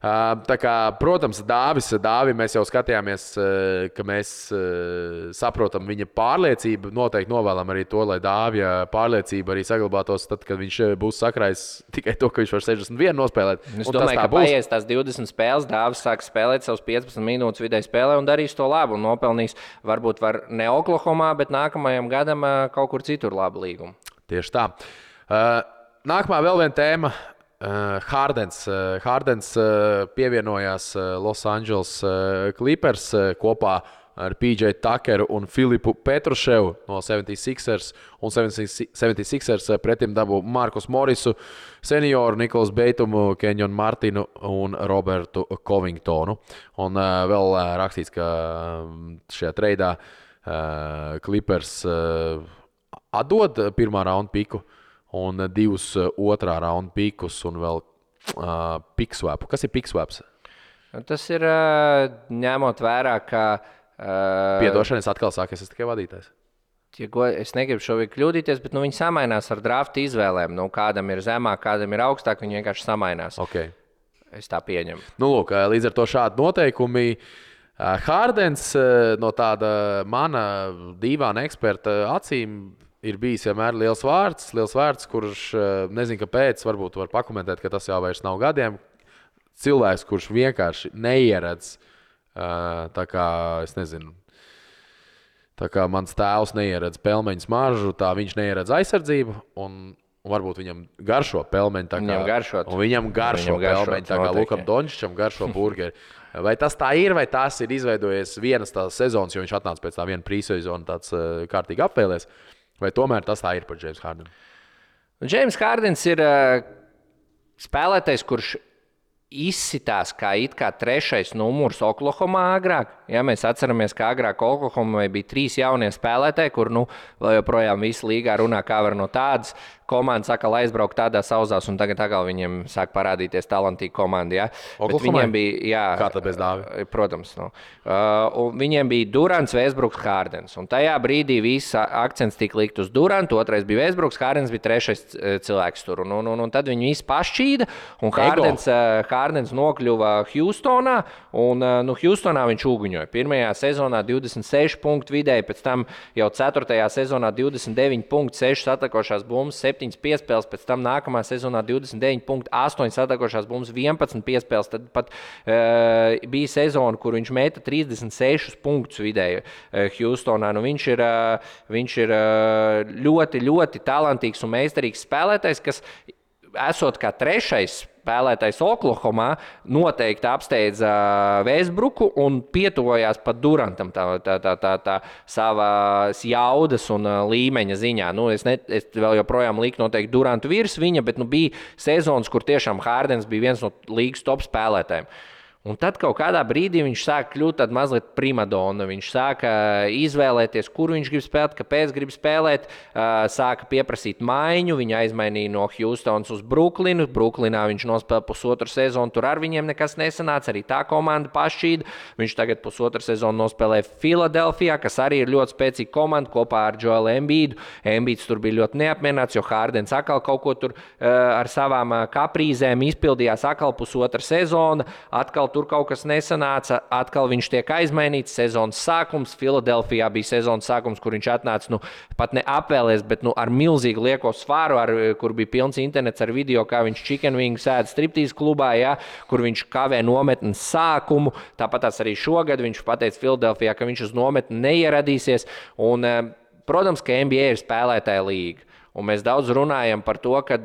Tā kā, protams, Dāvis, Dāvi, mēs jau skatījāmies, ka mēs saprotam viņa pārliecību, noteikti novēlam arī to, lai Dāvja pārliecība arī saglabātos tad, kad viņš būs sakrājis tikai to, ka viņš var sešdesmit vienu nospēlēt. Es domāju, ka paies tās divdesmit spēles, Dāvis sāk spēlēt savus piecpadsmit minūtes vidēji spēlē un darīs to labu un nopelnīs varbūt var ne Oklahomā, bet nākamajam gadam kaut kur citur labu līgumu. Tieši tā. Nākamā vēl viena tēma. Hardens. Hardens pievienojās Los Angeles Clippers kopā ar P J Tuckeru un Filipu Petruševu no seventy-sixers un seventy-sixers pretim dabū Markus Morisu, senioru Nikolas Beitumu, Kenyon Martinu un Robertu Covingtonu. Un vēl rakstīts, ka šajā treidā Clippers atdod pirmā raunda piku un divus otrā raunda pikus un vēl uh, piksvapu. Kas ir piksvaps? Tas ir uh, ņemot vērā, ka... Uh, Piedošana, es atkal sāku, es esmu tikai vadītājs. Ja go, es negribu šobrīd kļūdīties, bet nu, viņi samainās ar drafta izvēlēm. Nu, kādam ir zemāk, kādam ir augstāk, viņi vienkārši samainās. Okay. Es tā pieņemu. Nu, lūk, līdz ar to šādi noteikumi. Hardens no tāda mana dīvaina eksperta acīm ir bijis vienmēr liels vārds, liels vārds, kurš nezinu, kāpēc, varbūt var pakomentēt, ka tas jau vairs nav gadiem. Cilvēks, kurš vienkārši neieredz, tā kā, es nezinu, tā kā mans tēvs neieredz pelmeņu smaržu, tā viņš neieredz aizsardzību, un varbūt viņam garšo pelmeņu, tā kā, viņam garšo, un viņam garšo pelmeņu, tā kā noteikti. Lukam Dončičam garšo burgeri. Vai tas tā ir, vai tas ir izveidojies vienas tās sezonas, jo viņš atnāca pēc tā viena prīsezona tāds kārtīgi apvēlēs. Vai tomēr tas tā ir par James Hardenu? James Hardens ir uh, spēlētājs, kurš izsitās kā it kā trešais numurs Oklahomā agrāk. Ja mēs atceramies, ka agrāk Oklahomai bija trīs jaunie spēlētāji, kur nu, vēl joprojām visi līgā runā, kā var no tādas. Komanda saka, lai aizbraukt tādās auzās, un tagad atkal viņiem sāk parādīties talantīgi komandi. Ja? Viņiem bija, jā, kā tad bez Dāvi? Protams. Nu. Uh, viņiem bija Durants, Westbrooks, Hardens. Un tajā brīdī viss akcents tika likt uz Durantu, otrais bija Westbrooks, Hardens bija trešais cilvēks tur. Un, un, un tad viņi visi pašķīda, un Hardens, uh, Hardens nokļuva Hjūstonā, un uh, nu, Hjūstonā viņš uguņoja. Pirmajā sezonā divdesmit seši punkti vidēji, pēc tam jau ceturtajā sezonā divdesmit deviņi punkti, sešas atlakošās bumbas, septiņas piespēles, pēc tam nākamā sezonā divdesmit deviņi punkti astoņi atlakošās bumbas, vienpadsmit piespēles, tad pat uh, bija sezona, kur viņš meta trīsdesmit sešus punktus vidēji Hjūstonā. Nu, viņš ir, uh, viņš ir uh, ļoti, ļoti talantīgs un meistarīgs spēlētājs, kas esot kā trešais spēlētājs Oklahomā noteikti apsteidza Westbrooku un pietuvojās pat Durantam tā, tā, tā, tā, tā savas jaudas un līmeņa ziņā. Nu, es, ne, es vēl joprojām liku noteikti Durantu virs viņa, bet nu, bija sezonas, kur tiešām Hardens bija viens no līgas top spēlētājiem. Un tad kaut kādā brīdī viņš sāk kļūt tad mazliet primadona, viņš sāka izvēlēties, kur viņš grib spēlēt, kāpēc grib spēlēt, sāka pieprasīt maiņu, viņa aizmainīja no Hjūstons uz Brooklynu, Brooklinā viņš nospēlēja pusotru sezonu, tur ar viņiem nekas nesanāca, arī tā komanda pašķīda, viņš tagad pusotru sezonu nospēlēja Philadelphia, kas arī ir ļoti spēcīga komanda kopā ar Joel Embiidu, Embiids tur bija ļoti neapmienāts, jo Hardens atkal kaut ko tur ar savām kaprīzēm izpildījās atkal pusotra sezona, atkal tur kaut kas nesanāca, atkal viņš tiek aizmainīts, sezonas sākums, Filadelfijā bija sezonas sākums, kur viņš atnāca, nu, pat ne apvēlēs, bet nu, ar milzīgu lieko svāru, ar, kur bija pilns internets ar video, kā viņš chicken wings ēda striptīz klubā, ja, kur viņš kavē nometnes sākumu, tāpat tās arī šogad viņš pateica Filadelfijā, ka viņš uz nometni neieradīsies, un, protams, ka N B A ir spēlētāja līga. Un mēs daudz runājam par to, ka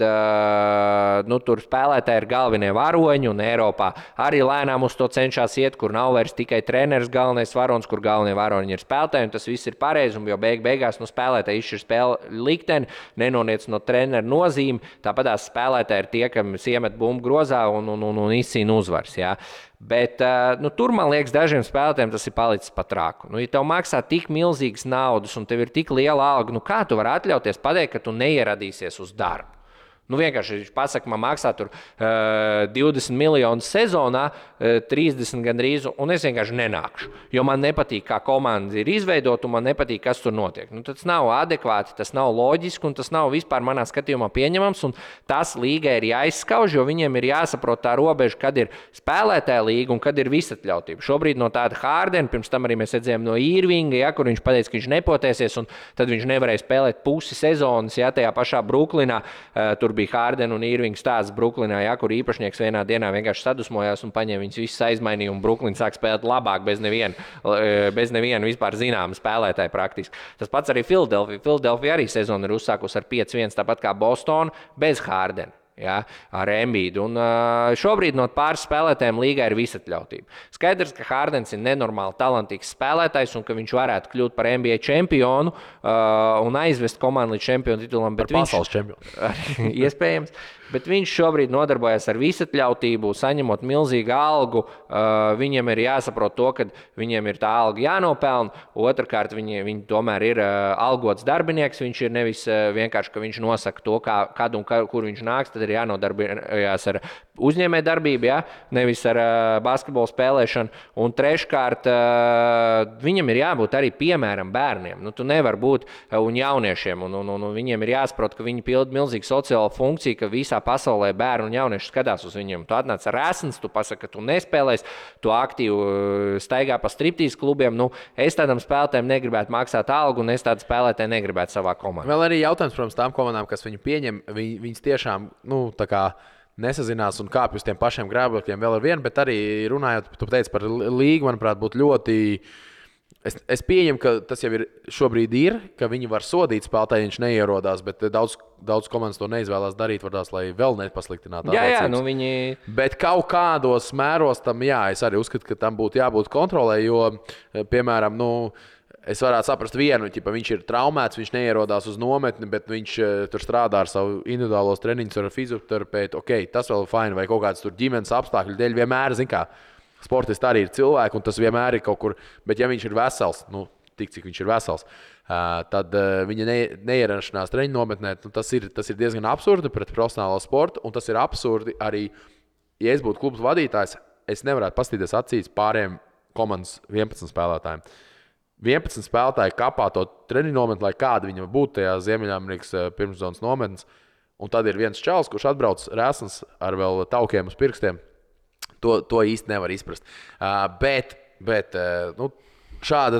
nu, tur spēlētāji ir galvenie varoņi, un Eiropā arī lēnām uz to cenšas iet, kur nav vairs tikai treneris galvenais varonis, kur galvenie varoņi ir spēlētāji, un tas viss ir pareizi, un jo beig beigās nu, spēlētāji izšķir spēle likteni, nenoniec no trenera nozīmi, tāpat tās spēlētāji ir tie, kam iemet bumbu grozā un, un, un, un izcīna uzvars. Jā. Bet nu, tur, man liekas, dažiem spēlētājiem tas ir palicis pat trāku. Nu, ja tev maksā tik milzīgas naudas un tev ir tik liela alga, nu kā tu vari atļauties pateikt, ka tu neieradīsies uz darbu? Nu, vienkārši viņš pasaka, man maksā tur uh, divdesmit miljonus sezonā, uh, trīsdesmit gandrīz, un es vienkārši nenākšu, jo man nepatīk, kā komanda ir izveidota, un man nepatīk, kas tur notiek. Nu, tas nav adekvāti, tas nav loģiski, un tas nav vispār manā skatījumā pieņemams, un tas līgai ir jāizskauž, jo viņiem ir jāsaprot tā robeža, kad ir spēlētāja līga un kad ir visatļautība. Šobrīd no tāda Hardena, pirms tam arī mēs redzējām no Irvinga, ja, kur viņš pateica, ka viņš nepotēsies, un tad viņš nevarēja spēlēt pusi sezonas, ja, tajā pašā Bruklinā, uh, tur bija Harden un Irvings stāsts Bruklinā, ja, kur īpašnieks vienā dienā vienkārši sadusmojās un paņēma viņus visus aizmainīja, un Bruklins sāk spēlēt labāk bez neviena, bez neviena vispār zināma spēlētāja praktiski. Tas pats arī Philadelphia. Philadelphia arī sezonu ir uzsākusi ar pieci viens, tāpat kā Boston, bez Hardena. Ja, ar Embiidu. Un šobrīd no pāris spēlētājiem līgā ir visatļautība. Skaidrs, ka Hardens ir nenormāli talantīgs spēlētājs un ka viņš varētu kļūt par N B A čempionu un aizvest komandu līdz čempionu titulam. Bet viņš, pasaules čempionu. Iespējams. Bet viņš šobrīd nodarbojas ar visatļautību, saņemot milzīgu algu. Viņiem ir jāsaprot to, ka viņiem ir tā alga jānopelna. Otrakārt, viņi, viņi tomēr ir algots darbinieks. Viņš ir nevis vienkārši, ka viņš nosaka to, kā, kad un kur viņš nāks, tad ir jānodarbojas ar uzņēmējdarbību, ja? Nevis ar basketbolu spēlēšanu. Un treškārt, viņam ir jābūt arī piemēram bērniem. Nu, tu nevar būt un jauniešiem. Un, un, un viņiem ir jāsaprot, ka viņi pilda milzīgu sociālo funkciju, ka visā pasaulē bērni un jaunieši skatās uz viņiem. Tu atnāc ar esens, tu pasaki, ka tu nespēlēsi, tu aktīvi staigā pa striptīzes klubiem. Nu, es tādam spēlētājiem negribētu maksāt algu, un es tādu spēlētāju negribētu savā komandā. Vēl arī jautājums, protams, tām komandām, kas viņu pieņem, viņi, viņas tiešām nu, tā kā nesazinās un kāpj uz tiem pašiem grābekļiem vēl ar vienu, bet arī runājot, tu teici par līgu, manuprāt, būtu ļoti... Es, es pieņemu, ka tas jau ir, šobrīd ir, ka viņi var sodīt spēlētāju, viņš neierodās, bet daudz, daudz komandas to neizvēlās darīt, vardās, lai vēl nepasliktinātu. Jā, jā, nu viņi... Bet kaut kādos mēros tam, jā, es arī uzskatu, ka tam būtu jābūt kontrolē, jo, piemēram, nu, es varētu saprast vienu, ķipa, viņš ir traumēts, viņš neierodās uz nometni, bet viņš tur strādā ar savu individuālos treniņus, ar fizioterapeitu, ok, tas vēl ir fine, vai kaut kāds tur ģimenes apstākļu dēļ vienmēr, zin kā, sportisti arī ir cilvēki, un tas vienmēr ir kaut kur, bet ja viņš ir vesels, nu, tik cik viņš ir vesels, tad viņa neieranašanās treņu nometnē, tas ir, tas ir diezgan absurdi pret profesionālo sportu, un tas ir absurdi arī, ja es būtu klubs vadītājs, es nevarētu paskatīties acīs pāriem komandas vienpadsmit spēlētājiem. vienpadsmit spēlētāji kapā to treņu nometni, lai kāda viņa būtu tajā Ziemeļamerikas pirmszonas nometnes, un tad ir viens čalis, kurš atbrauc rēsnes ar vēl taukiem uz pirkstiem. To, to īsti nevar izprast. Uh, bet bet uh, nu, šāda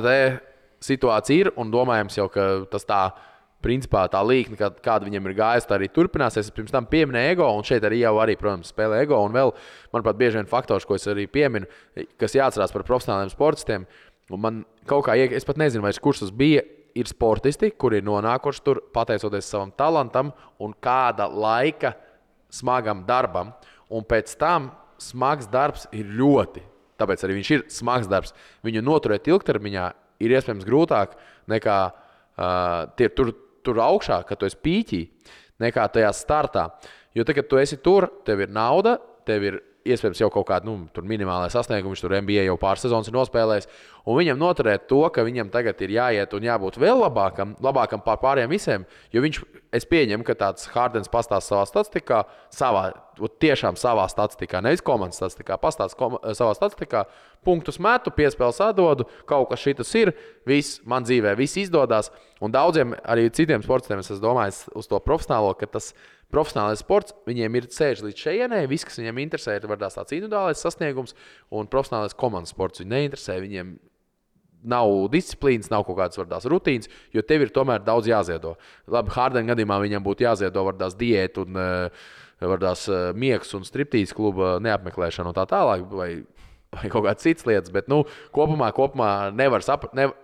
situācija ir, un domājams jau, ka tas tā, principā, tā līkne, kā, kāda viņam ir gājis, tā arī turpināsies. Es pirms tam pieminēju ego, un šeit arī jau arī, protams, spēlē ego, un vēl, manuprāt, bieži vien faktors, ko es arī pieminu, kas jāatcerās par profesionāliem sportistiem, un man kaut kā, es pat nezinu, vai kurš tas bija, ir sportisti, kuri ir nonākuši tur, pateicoties savam talantam un kāda laika smagam darbam, un pēc tam smags darbs ir ļoti, tāpēc arī viņš ir smags darbs. Viņu noturēt ilgtermiņā ir iespējams grūtāk nekā uh, tie, tur, tur augšā, kad tu esi pīķī, nekā tajā startā. Jo te, kad tu esi tur, tev ir nauda, tev ir iespējams jau kaut kāda nu, minimālais sasniegums, viņš tur N B A jau pāris sezonas ir nospēlējis, un viņam noturēt to, ka viņam tagad ir jāiet un jābūt vēl labākam, labākam pār pāriem visiem, jo viņš, es pieņemu, ka tāds Hardens pastāsta savā statistikā, savā, tiešām savā statistikā, nevis komandas statistikā, pastāsta kom, savā statistikā, punktus metu, piespēles atdodu, kaut kas šitas ir, viss man dzīvē, viss izdodas, un daudziem arī citiem sportistiem, es domāju, uz to profesionālo, ka tas profesionālais sports, viņiem ir ceļš līdz šejienai, viss, kas viņiem interesē, ir vardās tāds individuālais sasniegums, un profesionālais komandas sports viņu neinteresē, viņiem nav disciplīnas, nav kaut kādas vardās rutīnas, jo tev ir tomēr daudz jāziedo. Labi, Hardena gadījumā viņam būtu jāziedo vardās diētu un vardās miegs un striptīzes kluba neapmeklēšana un tā tālāk, vai vai kaut kādas citas lietas, bet nu, kopumā, kopumā nevar saprast. Nev...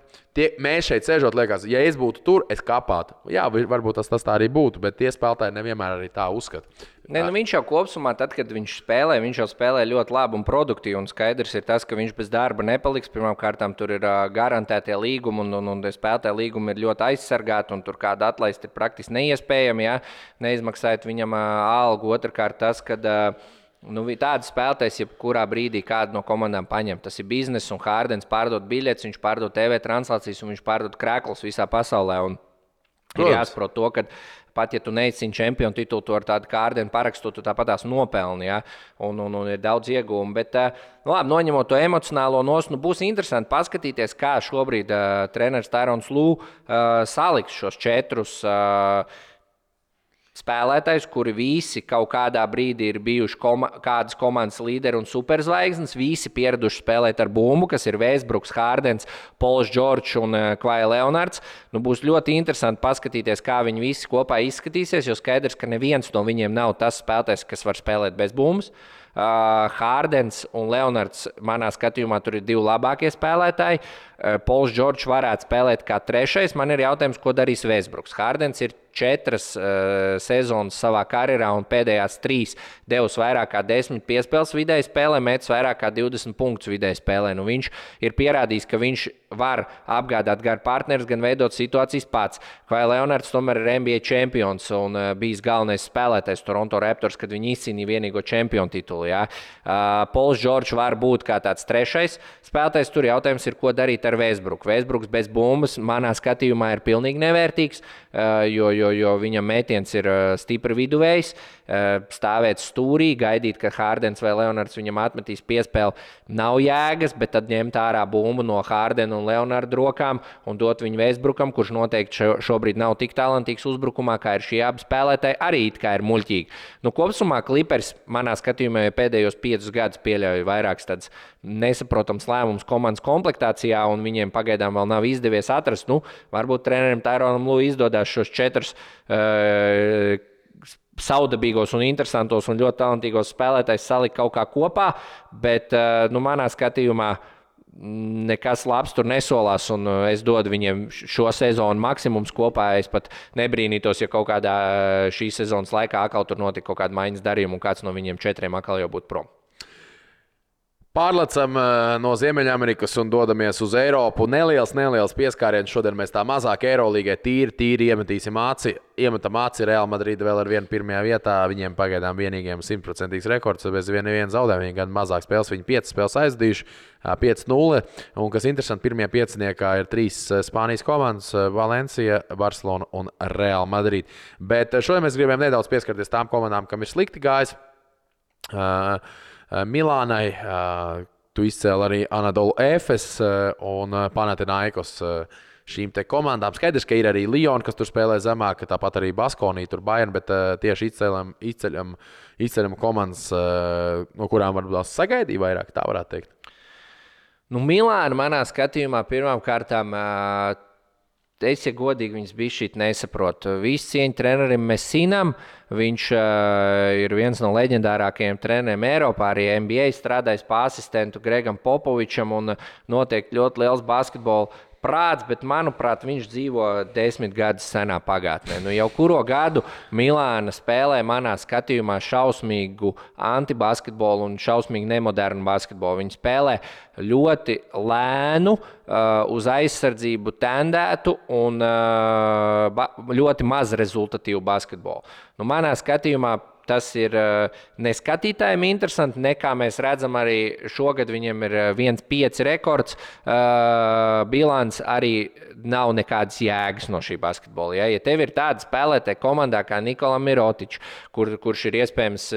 Mēs šeit sēžot, liekas, ja es būtu tur, es kapātu. Jā, varbūt tas, tas tā arī būtu, bet tie spēlētāji nevienmēr arī tā uzskata. Nē, nu viņš jau kopsumā, tad, kad viņš spēlē, viņš jau spēlē ļoti labi un produktīvi, un skaidrs ir tas, ka viņš bez darba nepaliks. Pirmkārt, tur ir garantētie līgumi, un, un, un spēlētāji līgumi ir ļoti aizsargāti, un tur kāda atlaist ir praktiski neiespējami, ja neizmaksājot viņam algu. Otrkārt tas, kad nu, tāda spēlētājs, jebkurā brīdī kādu no komandām paņem. Tas ir biznes, un Hardens pārdod biļetes, viņš pārdod T V translācijas, un viņš pārdod krēklus visā pasaulē. Un ir jāsaprot to, ka pat ja tu neizcīni čempionu titulu, to ar tādu Hardenu parakstu, tu tāpat tās nopelni, ja? un, un, un ir daudz iegūmu. Bet, nu, labi, noņemot to emocionālo nos, nu, būs interesanti paskatīties, kā šobrīd uh, treneris Tyronn Lue uh, saliks šos četrus uh, spēlētājus, kuri visi kaut kādā brīdī ir bijuši koma, kādas komandas līderi un superzvaigznes, visi pieraduši spēlēt ar bumbu, kas ir Westbrooks, Hardens, Paul George un Kawhi Leonards. Nu, būs ļoti interesanti paskatīties, kā viņi visi kopā izskatīsies, jo skaidrs, ka neviens no viņiem nav tas spēlētājs, kas var spēlēt bez bumbas. Uh, Hardens un Leonards, manā skatījumā, tur ir divi labākie spēlētāji. Uh, Pauls George varētu spēlēt kā trešais. Man ir jautājums, ko darīs Westbrooks. Hardens ir četras uh, sezonas savā karjerā un pēdējās trīs devus vairāk kā desmit piespēles vidēji spēlē, metis vairāk kā divdesmit punktus vidēji spēlē. Nu, viņš ir pierādījis, ka viņš var apgādāt gan partnerus, gan veidot situācijas pats. Vai Leonards tomēr ir N B A čempions un uh, bijis galvenais spēlētājs Toronto Raptors, kad viņi izcīnīja vienīgo čempionu titulu. Ja. Uh, Pauls George var būt kā tāds trešais spēlētājs. Tur jautājums ir, ko darīt ar Westbrooku. Westbrooks bez bumbas manā skatījumā ir pilnīgi nevērtīgs, uh, jo, jo, jo viņam metiens ir uh, stipri viduvējs. Uh, stāvēt stūrī, gaidīt, ka Hardens vai Leonards viņam atmetīs piespēli, nav jēgas, bet tad ņemt ārā bumbu no Hardena un Leonarda rokām un dot viņu Westbrookam, kurš noteikti šo, šobrīd nav tik talantīgs uzbrukumā, kā ir šie abi spēlētāji, arī it kā ir muļķīgi. Nu, kopsumā Clippers manā skatījumā pēdējos piecus gadus pieļauja vairākas tādas nesaprotams lēmumus komandas komplektācijā, un viņiem pagaidām vēl nav izdevies atrast. Nu, varbūt trenerim Tyronnam Lue izdodas šos četrus uh, saudabīgos un interesantos un ļoti talantīgos spēlētājus salikt kaut kā kopā, bet uh, nu, manā skatījumā nekas labs tur nesolās, un es dodu viņiem šo sezonu maksimums kopā. Es pat nebrīnītos, ja kaut kādā šīs sezonas laikā atkal tur notika kaut kāda maiņas darījuma, un kāds no viņiem četriem atkal jau būtu prom. Pārlecam no Ziemeļamerikas un dodamies uz Eiropu. Neliels, neliels pieskāriens. Šodien mēs tā mazāk Eurolīgai tīri, tīri iemetīsim aci. Iemetam aci Real Madrid vēl ar vienu pirmajā vietā. Viņiem pagaidām vienīgiem simtprocentīgs rekords. Bez viena viena zaudējuma viņi gan mazāk spēles. Viņi piecas spēles aizdījuši. pieci nulle. Un, kas interesanti, pirmajā pieciniekā ir trīs Spānijas komandas – Valencia, Barcelona un Real Madrid. Bet šodien mēs gribējām nedaudz pieskarties tām komandām, kam ir slikti gājis. Uh, Milānai, uh, tu izcēli arī Anadolu Efes un Panathinaikos šīm te komandām. Skaidrs, ka ir arī Liona, kas tur spēlē zemāk, tāpat arī Baskonī, tur Bayern, bet uh, tieši izceļam, izceļam, izceļam komandas, uh, no kurām varbūt sagaidīja vairāk, tā varētu teikt. Nu, Milāna manā skatījumā pirmām kārtām, es, ja godīgi, viņas bišķīt nesaprotu. Viss cieņa trenerim Messinam, viņš ir viens no leģendārākajiem treneriem Eiropā, arī N B A strādājis pa asistentu Gregam Popovičam un noteikti ļoti liels basketbola prāts, bet, manuprāt, viņš dzīvo desmit gadus senā pagātnē. Nu, jau kuro gadu Milāna spēlē manā skatījumā šausmīgu antibasketbolu un šausmīgi nemodernu basketbolu. Viņi spēlē ļoti lēnu, uh, uz aizsardzību tendētu un uh, ba- ļoti maz rezultatīvu basketbolu. Nu, manā skatījumā tas ir neskatītājiem interesanti, nekā mēs redzam arī šogad viņiem ir viens pieci rekords. Uh, bilants arī nav nekādas jēgas no šī basketbola. Ja, ja tev ir tāda spēlētāja komandā kā Nikola Mirotičs, kur, kurš ir iespējams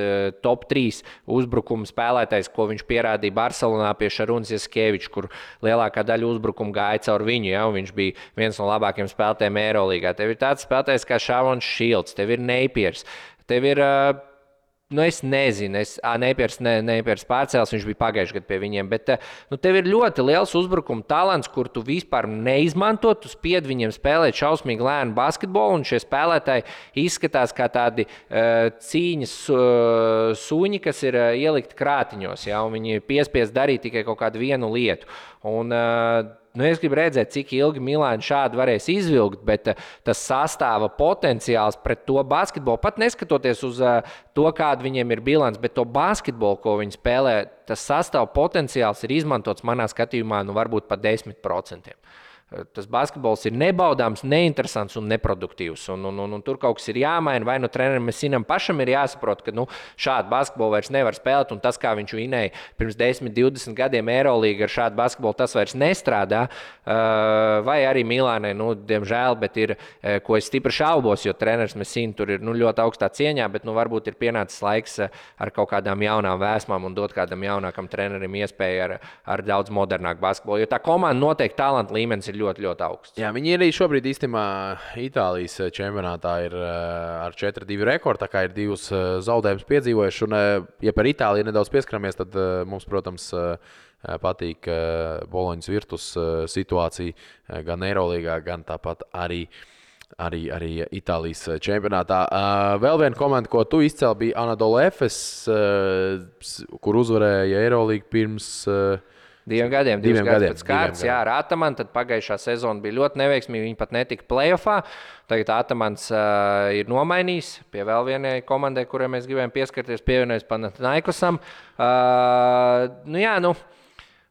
top trīs uzbrukuma spēlētājs, ko viņš pierādīja Barcelonā pie Šarunas Jasikeviča, kur lielākā daļa uzbrukuma gāja caur viņu, ja, un viņš bija viens no labākajiem spēlētājiem Eurolīgā. Tev ir tāds spēlētājs kā Šavons Šilds, tev ir Neipiers, tev ir uh, Nu, es nezinu, es Neipiers ne, pārcēlis, viņš bija pagājuši gadu pie viņiem, bet nu, tev ir ļoti liels uzbrukuma talants, kur tu vispār neizmanto, tu spied viņiem spēlēt šausmīgi lēnu basketbolu, un šie spēlētāji izskatās kā tādi uh, cīņas uh, suņi, kas ir uh, ielikti krātiņos, ja, un viņi piespies darīt tikai kaut kādu vienu lietu. Un... Uh, Nu, es gribu redzēt, cik ilgi Milāns šādi varēs izvilkt, bet tas sastāva potenciāls pret to basketbolu, pat neskatoties uz to, kāda viņiem ir bilants, bet to basketbolu, ko viņi spēlē, tas sastāva potenciāls ir izmantots manā skatījumā nu varbūt pa desmit procenti. Tas basketbols ir nebaudāms, neinteresants un neproduktīvs. Un, un, un, un tur kaut kas ir jāmaina, vai nu trenerim Messinam pašam ir jāsaprot, ka nu, šādu basketbolu vairs nevar spēlēt, un tas, kā viņš vinēja pirms desmit, divdesmit gadiem Euroleague ar šādu basketbolu, tas vairs nestrādā. Vai arī Milānai, nu, diemžēl, bet ir, ko es stipri šaubos, jo treneris Messina tur ir nu, ļoti augstā cieņā, bet nu, varbūt ir pienācis laiks ar kaut kādām jaunām vēsmām un dot kādam jaunākam trenerim iespēju ar, ar daudz modernāku basketbolu, jo tā komanda noteikti talanta līmenis ir ļoti, ļoti augsts. Jā, viņi arī šobrīd īstenībā Itālijas čempionātā ir ar četri divi rekordu, tā kā ir divus zaudējumus piedzīvojuši, un ja par Itāliju nedaudz pieskaramies, tad mums, protams, patīk Boloņas Virtus situācija gan Eurolīgā, gan tāpat arī, arī, arī Itālijas čempionātā. Vēl viena komanda, ko tu izcēli, bija Anadolu Efes, kur uzvarēja Eurolīgu pirms... Diviem gadiem, diviem gadiem pēc kārtas, jā, ar Atamanu, tad pagājušā sezona bija ļoti neveiksmīga, viņi pat netika play-offā, tagad Atamans uh, ir nomainījis pie vēl vienai komandai, kurai mēs gribējām pieskarties, pievienojas Panathinaikosam, uh, nu jā, nu,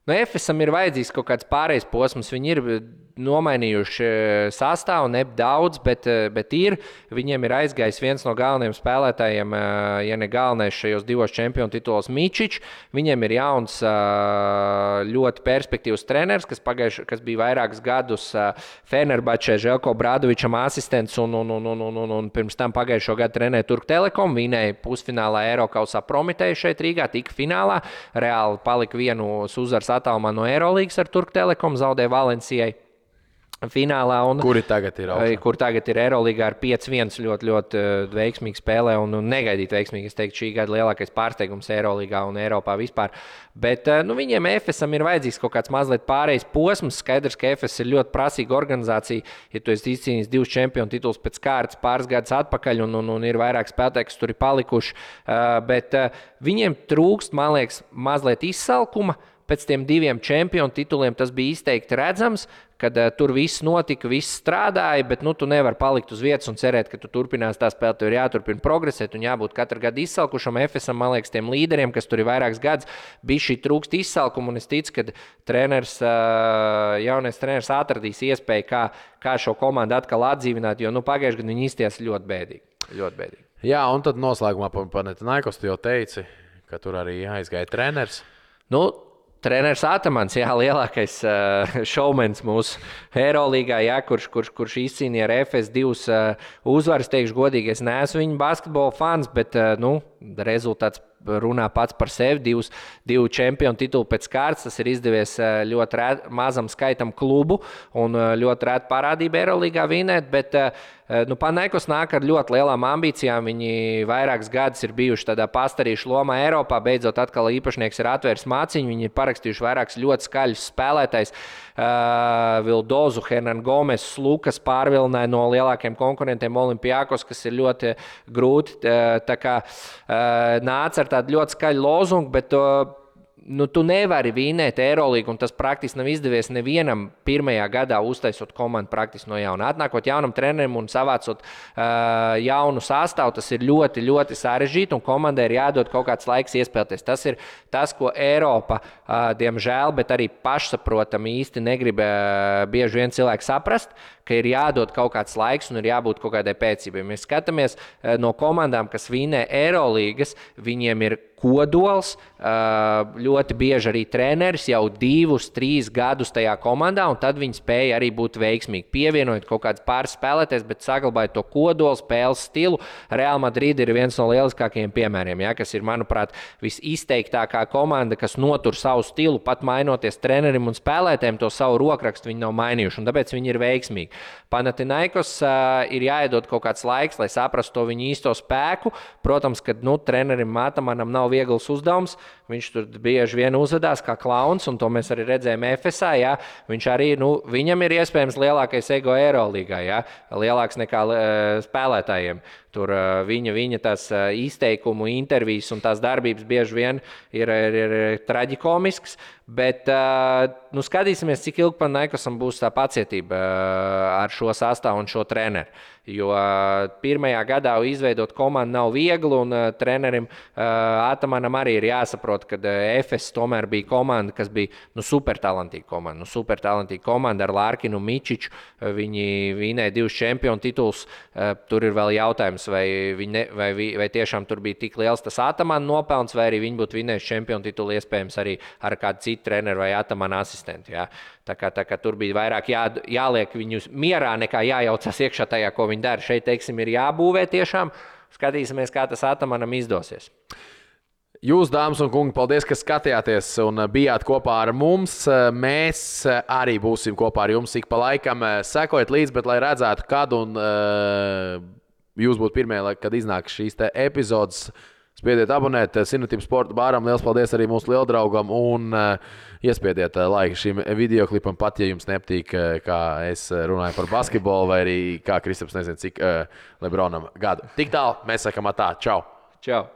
nu Efesam ir vajadzīgs kaut kāds pārējais posms, viņi ir nomainījuši sastāvu, ne daudz, bet, bet ir. Viņiem ir aizgājis viens no galvenajiem spēlētājiem, ja ne galvenais šajos divos čempionu titulos Mičič. Viņiem ir jauns ļoti perspektīvs treneris, kas, pagaišu, kas bija vairākus gadus Fenerbahčē, Želko Bradovičam asistents un, un, un, un, un, un pirms tam pagājušo gadu trenēja Turk Telekom, vinēja pusfinālā Eurokausā Prometēju šeit Rīgā, tika finālā. Reāli palika vienu uzvaras attālumā no Eurolīgas ar Turk Telekom, zaudēja Valencijai finālā un kuri tagad ir augstāk. Kur tagad ir Eurolīgā ar pieci viens ļoti ļoti veiksmīgi spēlē un, un negaidīt veiksmīgi, es teiktu, šī gada lielākais pārsteigums Eurolīgā un Eiropā vispār. Bet, nu, viņiem Efesam ir vajadzīgs kaut kāds mazliet pārējais posms, skaidrs, ka Efes ir ļoti prasīga organizācija, ja tu esi izcīnījis divus čempionu titulus pēc kārtas pāris gadus atpakaļ un, un, un ir vairāk spēlētāji, kas tur ir palikuši, bet viņiem trūkst, man liekas, mazliet izsalkuma. Pēc tiem diviem čempionu tituliem tas bija izteikti redzams, kad uh, tur viss notika, viss strādāja, bet nu, tu nevar palikt uz vietas un cerēt, ka tu turpinās tā spēle, tev ir jāturpina progresēt un jābūt katru gadu izsalkušam. Efesam, man liekas, tiem līderiem, kas tur ir vairākas gadus, bija šī trūkst izsalkuma, un es ticu, ka treners, uh, jaunais treners atradīs iespēju, kā, kā šo komandu atkal atdzīvināt, jo nu, pagājuši gadu viņi izties ļoti bēdīgi. Ļoti bēdīgi. Jā, un tad noslēgumā par Panathinaikos tu jau teici, ka tur arī aizgāja treners. Nu, Treneris Atamans, jā, lielākais uh, šoumens mūsu Eurolīgā, jā, kurš, kurš, kurš izcīnīja ar Efes divas uh, uzvaras, teikšu godīgi, es neesmu viņa basketbola fans, bet, uh, nu, rezultāts runā pats par sevi, divus, divu čempionu titulu pēc kārtas, tas ir izdevies uh, ļoti rēt, mazam skaitam klubu un uh, ļoti rēt parādību Eurolīgā vinēt, bet, uh, nu, Panaikos nāk ar ļoti lielām ambīcijām, viņi vairākas gadus ir bijuši tādā pastarīšu lomā Eiropā, beidzot atkal īpašnieks ir atvērs māciņu, viņi ir parakstījuši vairākas ļoti skaļus spēlētājus, uh, Vildozu, Hernan Gomes, Lukas pārvilināja no lielākiem konkurentiem Olympiakos, kas ir ļoti grūti, uh, tā kā uh, nāca ar tādu ļoti skaļu lozungu, bet uh, nu, tu nevari vinēt Eurolīgu, un tas praktiski nav izdevies nevienam pirmajā gadā uztaisot komandu praktiski no jauna. Atnākot jaunam trenerim un savācot uh, jaunu sastāvu, tas ir ļoti, ļoti sarežģīti, un komandai ir jādod kaut kāds laiks iespēlēties. Tas ir tas, ko Eiropa, uh, diemžēl, bet arī pašsaprotami īsti negrib uh, bieži vien cilvēki saprast, ka ir jādod kaut kāds laiks un ir jābūt kaut kādai pēcībai. Mēs skatāmies uh, no komandām, kas vinē Eurolīgas, viņiem ir kodols, ļoti bieži arī treneris jau divus, trīs gadus tajā komandā, un tad viņi spēja arī būt veiksmīgi, pievienojot kaut kādas pāris spēlētājas, bet saglabājot to kodolu, spēles stilu. Real Madrid ir viens no lieliskākajiem piemēriem, ja, kas ir, manuprāt, visizteiktākā komanda, kas notur savu stilu, pat mainoties trenerim un spēlētājiem, to savu rokrakstu viņi nav mainījuši, un tāpēc viņi ir veiksmīgi. Panathinaikos uh, ir jāiedod kaut kāds laiks, lai saprastu to viņa īsto spēku. Protams, kad nu, trenerim Mātamanam nav viegls uzdevums, viņš tur bieži vien uzvedās kā klauns, un to mēs arī redzējām Efesā. Ja? Viņš arī, nu, viņam ir iespējams lielākais ego Eurolīgā, ja? Lielāks nekā uh, spēlētājiem. Tur viņa, viņa tās izteikumu, intervijas un tās darbības bieži vien ir, ir, ir traģikomisks, bet nu, skatīsimies, cik ilgi Panaikosam būs tā pacietība ar šo sastāvu un šo treneru. Jo pirmajā gadā izveidot komandu nav viegli, un trenerim Atamanam arī ir jāsaprot, ka Efes tomēr bija komanda, kas bija nu, supertalantīga komanda. Nu, supertalantīga komanda ar Larkinu un Mičiču. Viņi vinēja divus čempionu titulus. Tur ir vēl jautājums, vai, ne, vai, vai tiešām tur bija tik liels tas Atamana nopelns, vai arī viņi būtu vinējuši čempionu titulu iespējams arī ar kādu citu treneru vai Atamana asistentu. Jā. Tā kā, tā kā tur bija vairāk jā, jāliek viņus mierā, nekā jājaucās iekšā tajā, ko viņi dara. Šeit, teiksim, ir jābūvē tiešām. Skatīsimies, kā tas Atamanam izdosies. Jūs, dāmas un kungi, paldies, ka skatījāties un bijāt kopā ar mums. Mēs arī būsim kopā ar jums ik pa laikam. Sekojiet līdz, bet lai redzētu, kad un uh, jūs būtu pirmie, kad iznāk šīs te epizodes. Spiediet abonēt Sinotim Sporta bāram. Liels paldies arī mūsu lieldraugam un iespiediet laiku šim videoklipam, pat ja jums nepatīk, kā es runāju par basketbolu vai arī kā Kristaps nezinu cik Lebronam gadu. Tik tālu mēs sakam atā. Čau! Čau!